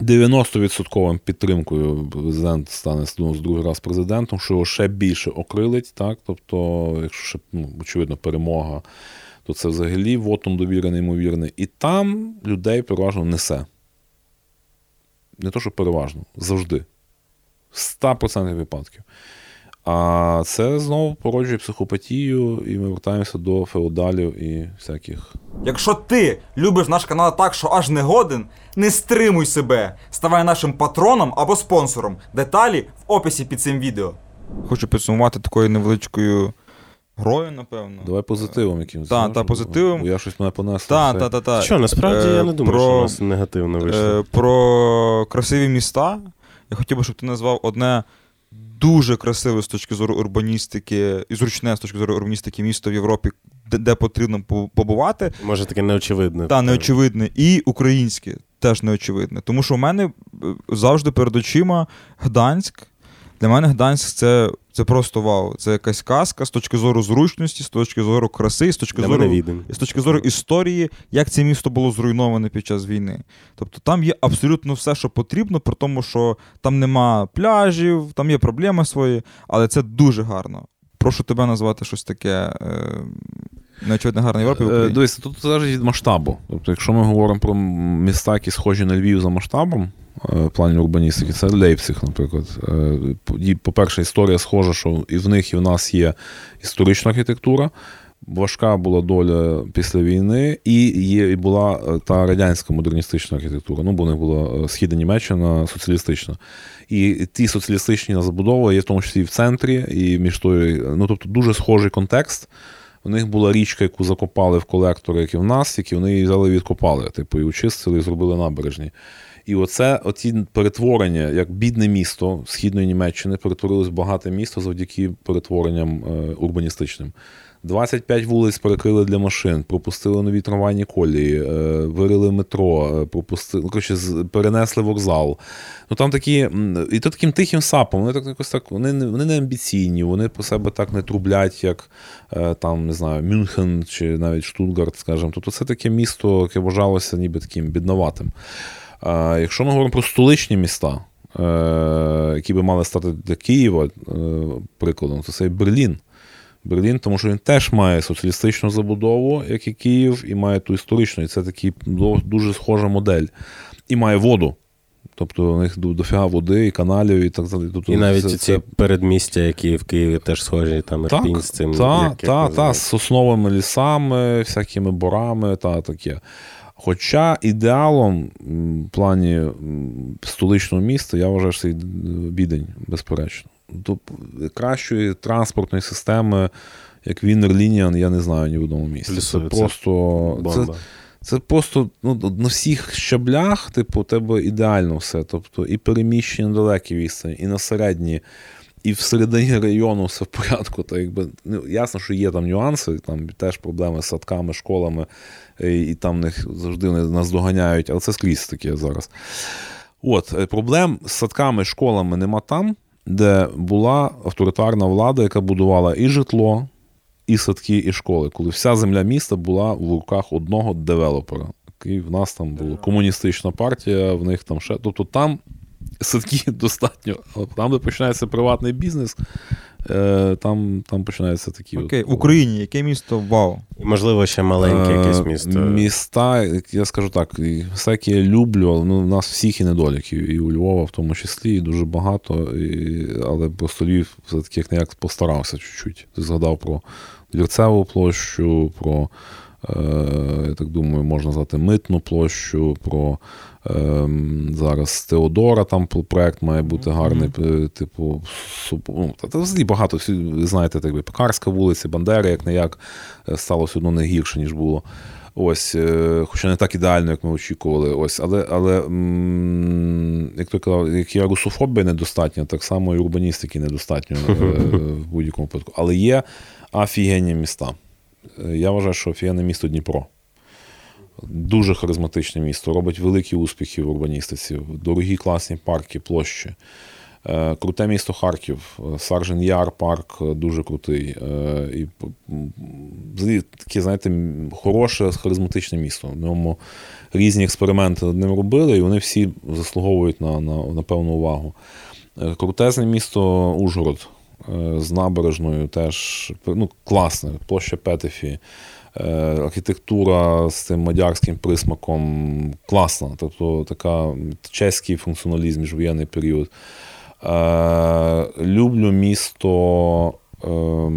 дев'яносто відсотків підтримкою президент стане ну, з другий раз президентом, що його ще більше окрилить. Так? Тобто, якщо ще, ну, очевидно, перемога, то це взагалі вотум довіри неймовірний. І там людей переважно несе. Не то, що переважно. Завжди. В сто відсотків випадків. А це знову породжує психопатію, і ми вертаємося до феодалів і всяких. Якщо ти любиш наш канал так, що аж не годен, не стримуй себе. Ставай нашим патроном або спонсором. Деталі в описі під цим відео. Хочу підсумувати такою невеличкою грою, напевно. Давай позитивом якимось. Так, та позитивом. Бо я щось мене понесло. Так, так, так. Та. Що, насправді е, я не думаю, про, що у нас негативно вийшло. Е, про красиві міста. Я хотів би, щоб ти назвав одне дуже красиве з точки зору урбаністики, і зручне з точки зору урбаністики місто в Європі, де, де потрібно побувати. Може таке неочевидне. Так, неочевидне. І українське теж неочевидне. Тому що в мене завжди перед очима Гданськ. Для мене Гданськ це, це просто вау. Це якась казка з точки зору зручності, з точки зору краси, з точки зору, з точки зору історії, як це місто було зруйноване під час війни. Тобто там є абсолютно все, що потрібно, при тому, що там нема пляжів, там є проблеми свої, але це дуже гарно. Прошу тебе назвати щось таке неочевидно гарне Європі в Україні. Дивись, тут залежить від масштабу. Тобто, якщо ми говоримо про міста, які схожі на Львів за масштабом, в плані урбаністики, це Лейпциг, наприклад. По-перше, історія схожа, що і в них, і в нас є історична архітектура, важка була доля після війни, і є, і була та радянська модерністична архітектура, ну, бо в них була Східна Німеччина, соціалістична. І ті соціалістичні забудови є в тому числі і в центрі, і між тою, ну, тобто дуже схожий контекст. У них була річка, яку закопали в колектори, як і в нас, які вони її взяли і відкопали, типу, і очистили, і зробили набережні. І оце, оці перетворення, як бідне місто Східної Німеччини, перетворилось в багате місто завдяки перетворенням е, урбаністичним. двадцять п'ять вулиць перекрили для машин, пропустили нові трамвайні колії, е, вирили метро, пропустили, ну, коротше, перенесли вокзал. Ну там такі, і то таким тихим сапом, вони так якось так, вони, вони не амбіційні, вони по себе так не трублять, як е, там, не знаю, Мюнхен чи навіть Штутгарт, скажімо. Тобто це таке місто, яке вважалося ніби таким бідноватим. Якщо ми говоримо про столичні міста, які би мали стати для Києва прикладом, то це і Берлін. Берлін, тому що він теж має соціалістичну забудову, як і Київ, і має ту історичну, і це така дуже схожа модель. І має воду. Тобто у них дофіга води і каналів, і так далі. Тобто, і навіть це, ці це... передмістя, які в Києві теж схожі, там Ірпінь з цим. Так, так, так, з сосновими лісами, всякими борами, та таке. Хоча ідеалом в плані столичного міста, я вважаю, що це Відень, безперечно. До кращої транспортної системи, як Вінерлініан, я не знаю ні в одному місці. Це просто, це, це просто ну, на всіх щаблях, типу, у тебе ідеально все. Тобто і переміщення на далекі відстані, і на середні, і в середині району все в порядку. Та, якби, ну, ясно, що є там нюанси, там теж проблеми з садками, школами, і, і там них завжди нас доганяють, але це скрізь таке зараз. От, проблем з садками, школами нема там, де була авторитарна влада, яка будувала і житло, і садки, і школи, коли вся земля міста була в руках одного девелопера. І в нас там була комуністична партія, в них там ще... Тобто там садки достатньо. Там, де починається приватний бізнес, Там, там починаються такі... Окей, в Україні яке місто вау? Можливо, ще маленьке якесь місто. Міста, я скажу так, міста, які я люблю, але ну, в нас всіх і недоліків, і у Львова в тому числі, і дуже багато, і, але просто Львів все-таки як-не-як постарався чуть-чуть. Ти згадав про Двірцеву площу, про, е, я так думаю, можна назвати Митну площу, про е, зараз Теодора, там проєкт має бути гарний, mm-hmm. типу, ну, та, та взагалі багато, всі, знаєте, так би, Пекарська вулиця, Бандери, як-не-як, стало все одно не гірше, ніж було. Ось, хоча не так ідеально, як ми очікували. Ось, але, але як то казав, як є русофобія недостатньо, так само і урбаністики недостатньо в будь-якому випадку. Але є офігенні міста. Я вважаю, що офігенне місто Дніпро. Дуже харизматичне місто, робить великі успіхи в урбаністиці, дорогі класні парки, площі. Круте місто Харків, Саржин Яр, парк дуже крутий. І таке, знаєте, хороше, харизматичне місто. В ньому різні експерименти над ним робили, і вони всі заслуговують на, на, на певну увагу. Крутезне місто Ужгород з набережною теж, ну, класне, площа Петефі. Архітектура з цим мадярським присмаком класна. Тобто така чеський функціоналізм, міжвоєнний період. Е, люблю місто е,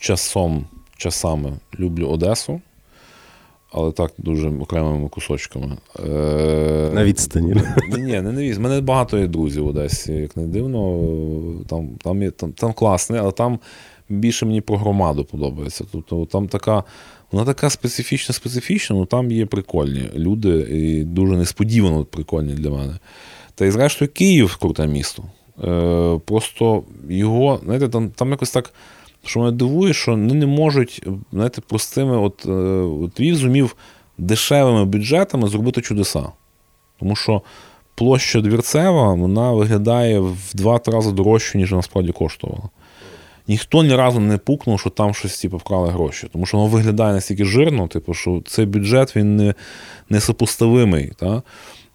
часом, часами люблю Одесу, але так дуже окремими кусочками. Е, на відстані. Ні, не на відстані. У мене багато є друзів в Одесі, як не дивно. Там, там, є, там, там класне, але там більше мені про громаду подобається. Тобто там така, вона така специфічна, специфічна, але там є прикольні люди і дуже несподівано прикольні для мене. Та і зрештою Київ круте місто. Е, просто його, знаєте, там, там якось так, що мене дивує, що вони не можуть, знаєте, простими, от, е, от Львів зумів дешевими бюджетами зробити чудеса. Тому що площа Двірцева, вона виглядає в два рази дорожче, ніж насправді коштувала. Ніхто ні разу не пукнув, що там щось типу, вкрали гроші. Тому що воно виглядає настільки жирно, типу, що цей бюджет, він не, не сопоставимий. Та?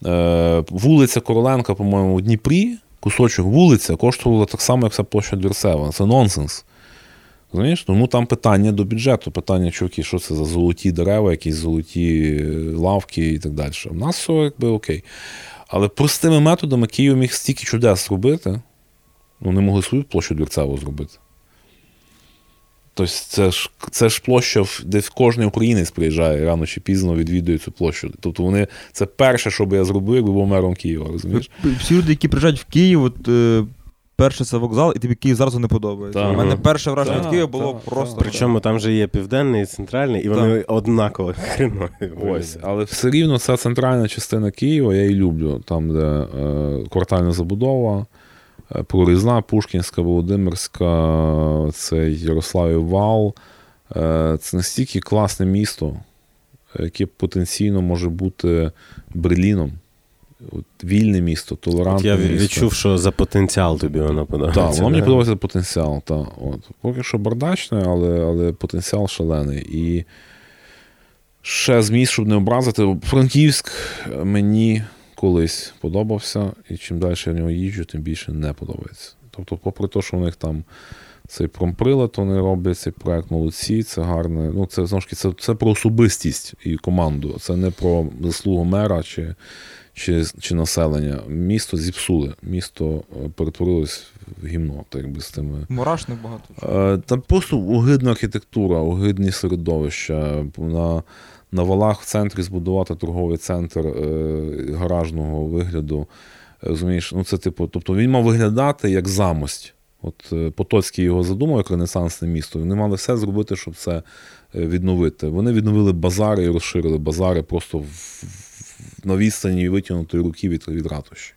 Е, вулиця Короленка, по-моєму, в Дніпрі, кусочок вулиця, коштувала так само, як вся площа Двірцева. Це нонсенс. Розумієш? Тому там питання до бюджету, питання, чуваки, що це за золоті дерева, якісь золоті лавки і так далі. У нас все, якби, окей. Але простими методами Київ міг стільки чудес зробити, ну, не могли свою площу Двірцеву зробити. Тобто це ж, це ж площа, де кожен українець приїжджає рано чи пізно, відвідує цю площу. Тобто вони, це перше, що би я зробив, якби був мером Києва, розумієш? Всі люди, які приїжджають в Київ, от, е, перше це вокзал, і тобі Київ зараз не подобається. У мене перше враження від Києва було та, просто... Та. Причому там же є південний і центральний, і вони та. Однаково хренові. Ось, але все рівно ця центральна частина Києва, я її люблю. Там, де е, квартальна забудова, Прорізна, Пушкінська, Володимирська, це Ярославів вал. Це настільки класне місто, яке потенційно може бути Берліном. От, вільне місто, толерантне місто. Я відчув, місто. Що за потенціал тобі воно подобається. Так, воно мені подобається потенціал. Та, от. Поки що бардачне, але, але потенціал шалений. І ще зміст, щоб не образити, Франківськ мені... колись подобався, і чим далі я в нього їжджу, тим більше не подобається. Тобто, попри те, що у них там цей промприлад, вони роблять цей проект молодці, це гарне, ну це знову ж таки, це, це про особистість і команду, це не про заслугу мера чи, чи, чи населення. Місто зіпсули, місто перетворилось в гімно, так якби з тими... Мурашник багато. Там просто огидна архітектура, огидні середовища, на... На валах в центрі збудувати торговий центр е, гаражного вигляду. Розумієш, ну це типу, тобто він мав виглядати як замость. От е, Потоцький його задумав як ренесансне місто. Вони мали все зробити, щоб це відновити. Вони відновили базари і розширили базари просто в, в, на відстані витягнутої руки від, від ратуші.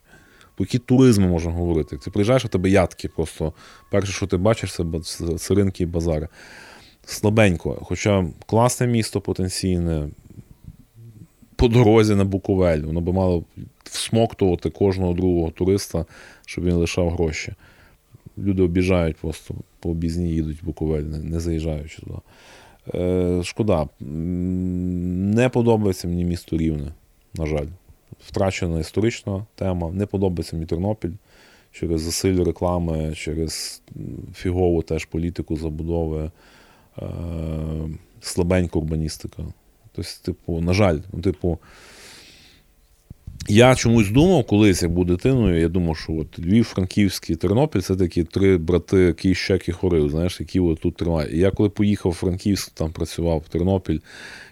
Про який туризм можна говорити? Ти приїжджаєш, у тебе ядки просто. Перше, що ти бачиш, це, це, це ринки і базари. Слабенько, хоча класне місто потенційне, по дорозі на Буковель, воно би мало всмоктувати кожного другого туриста, щоб він лишав гроші. Люди об'їжджають просто, по об'їзні їдуть в Буковель, не, не заїжджаючи туди. Е, шкода, не подобається мені місто Рівне, на жаль. Втрачена історична тема, не подобається мені Тернопіль. через засиль реклами, через фігову теж політику забудови, е, слабенька урбаністика. Тобто, типу, на жаль, ну, типу, я чомусь думав колись, як був дитиною, я думав, що от Львів, Франківський, Тернопіль – це такі три брати Київщак і Хорив, знаєш, які от тут тримають. І я коли поїхав в Франківськ, там працював, в Тернопіль,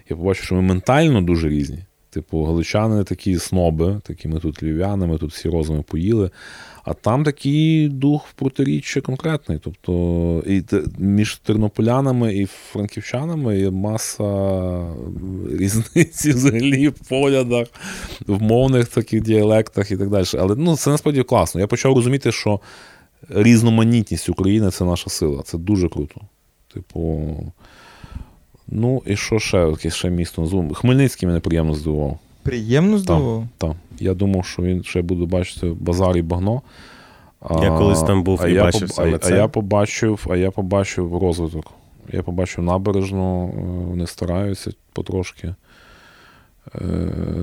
я побачив, що ми ментально дуже різні. Типу, галичани такі сноби, такі ми тут львів'яни, ми тут всі розуми поїли, а там такий дух протиріччя конкретний. Тобто і між тернополянами і франківчанами є маса різниці взагалі в поглядах, в мовних таких діалектах і так далі. Але ну, це насправді класно. Я почав розуміти, що різноманітність України – це наша сила. Це дуже круто. Типу... Ну, і що ще? Якесь ще місто назву. Хмельницький мене приємно здивував. Приємно здивував? Так. Я думав, що він ще буде бачити базар і багно. А, я колись там був і бачив поб... саме це. А я побачив, а я побачив розвиток. Я побачив набережну, вони стараються потрошки.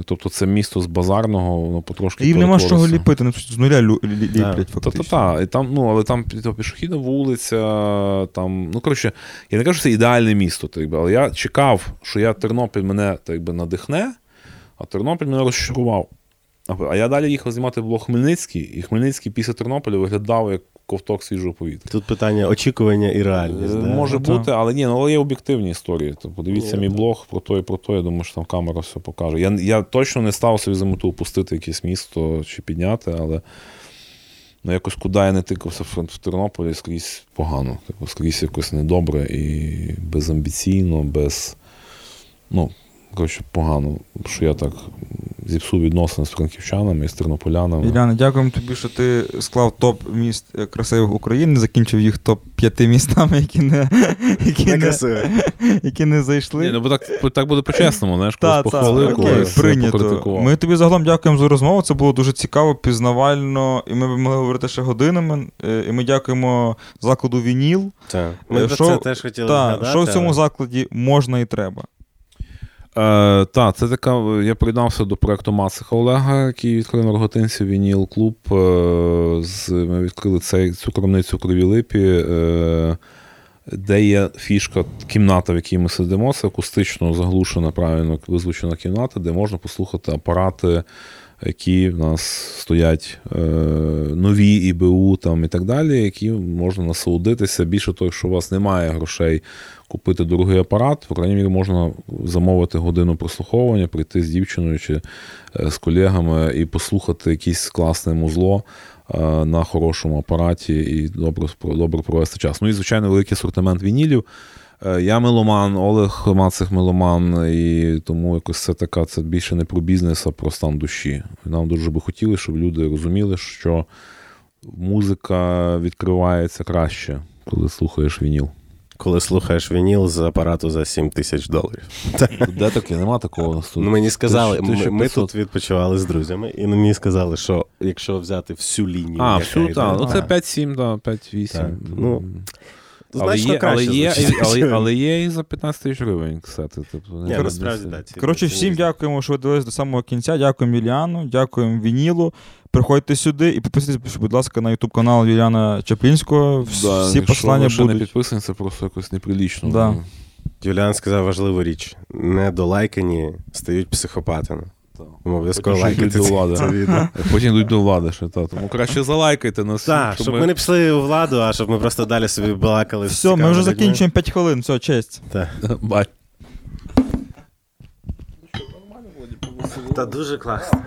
Тобто це місто з базарного, воно потрошки перетвориться. І нема з чого ліпити, з нуля ліплять фактично. Та-та-та, там, ну, але там пішохідна вулиця, там, ну, коротше, я не кажу, що це ідеальне місто, так би, але я чекав, що я Тернопіль мене, так би, надихне, а Тернопіль мене розчарував. А я далі їхав знімати було Хмельницький, і Хмельницький після Тернополя виглядав як ковток свіжого повітря. Тут питання очікування і реальність. Да? Може ну, бути, але ні, але є об'єктивні історії. Тобто, дивіться мій блог про то і про то, я думаю, що там камера все покаже. Я, я точно не став собі за мету опустити якесь місто чи підняти, але ну, якось куди я не тикався в Тернополі, скрізь погано. Тобто, скрізь якось недобре і безамбіційно, без... Ну, коротше, погано, що я так... зіпсу відносини з франківчанами і з тернополянами. Юліане, дякуємо тобі, що ти склав топ міст красивих України, закінчив їх топ п'ять містами, які не, які не, не, які не зайшли. Ні, ну, бо так, так буде по-чесному, знаєш, колись похвалив, колись покритикував. Ми тобі загалом дякуємо за розмову, це було дуже цікаво, пізнавально, і ми могли говорити ще годинами, і ми дякуємо закладу «Вініл». Так. Ми що, це теж хотіли згадати. Що в цьому закладі можна і треба? Е, так, це така, я приєднався до проєкту Мацеха Олега, який відкрив на Рогатинці «Вініл-клуб». Е, з, ми відкрили цей, цю крамницю в Кривій Липі, е, де є фішка, кімната, в якій ми сидимо. Це акустично заглушена, правильно визвучена кімната, де можна послухати апарати, які в нас стоять, е, нові ІБУ там, і так далі, які можна насолодитися. Більше того, що у вас немає грошей купити дорогий апарат, по крайній мірі можна замовити годину прослуховування, прийти з дівчиною чи з колегами і послухати якесь класне музло на хорошому апараті і добре, добре провести час. Ну і, звичайно, великий асортимент вінілів. Я меломан, Олег Мацех меломан, і тому якось це така, це більше не про бізнес, а про стан душі. Нам дуже би хотіли, щоб люди розуміли, що музика відкривається краще, коли слухаєш вініл. Коли слухаєш вініл з апарату за сім тисяч доларів. Де таке? Нема такого. Ну, мені сказали, ми, ми тут відпочивали з друзями, і мені сказали, що якщо взяти всю лінію... А, всю, так. Ну, це п'ять сім, да, п'ять вісім. Так. Ну, але є, але, є, але, але є і за п'ятнадцять тисяч гривень, кстати. Коротше, всім дякуємо, що ви дивились до самого кінця. Дякуємо Юліану, дякуємо Вінілу. Приходьте сюди і підписуйтесь, будь ласка, на ютуб-канал Юліана Чаплінського. Всі да, послання якщо будуть. Якщо не підписані, це просто якось неприлічно. Да. Юліан сказав важливу річ. Недолайкані стають психопатами. Обов'язково лайкайте це відео. Потім йдуть до влади ще, та. Тому краще залайкайте нас. Так, щоб, щоб ми... ми не пішли у владу, а щоб ми просто далі собі балакали. Все, ми вже закінчуємо п'ять хвилин. Все, честь. Так. Бай. Та дуже класно.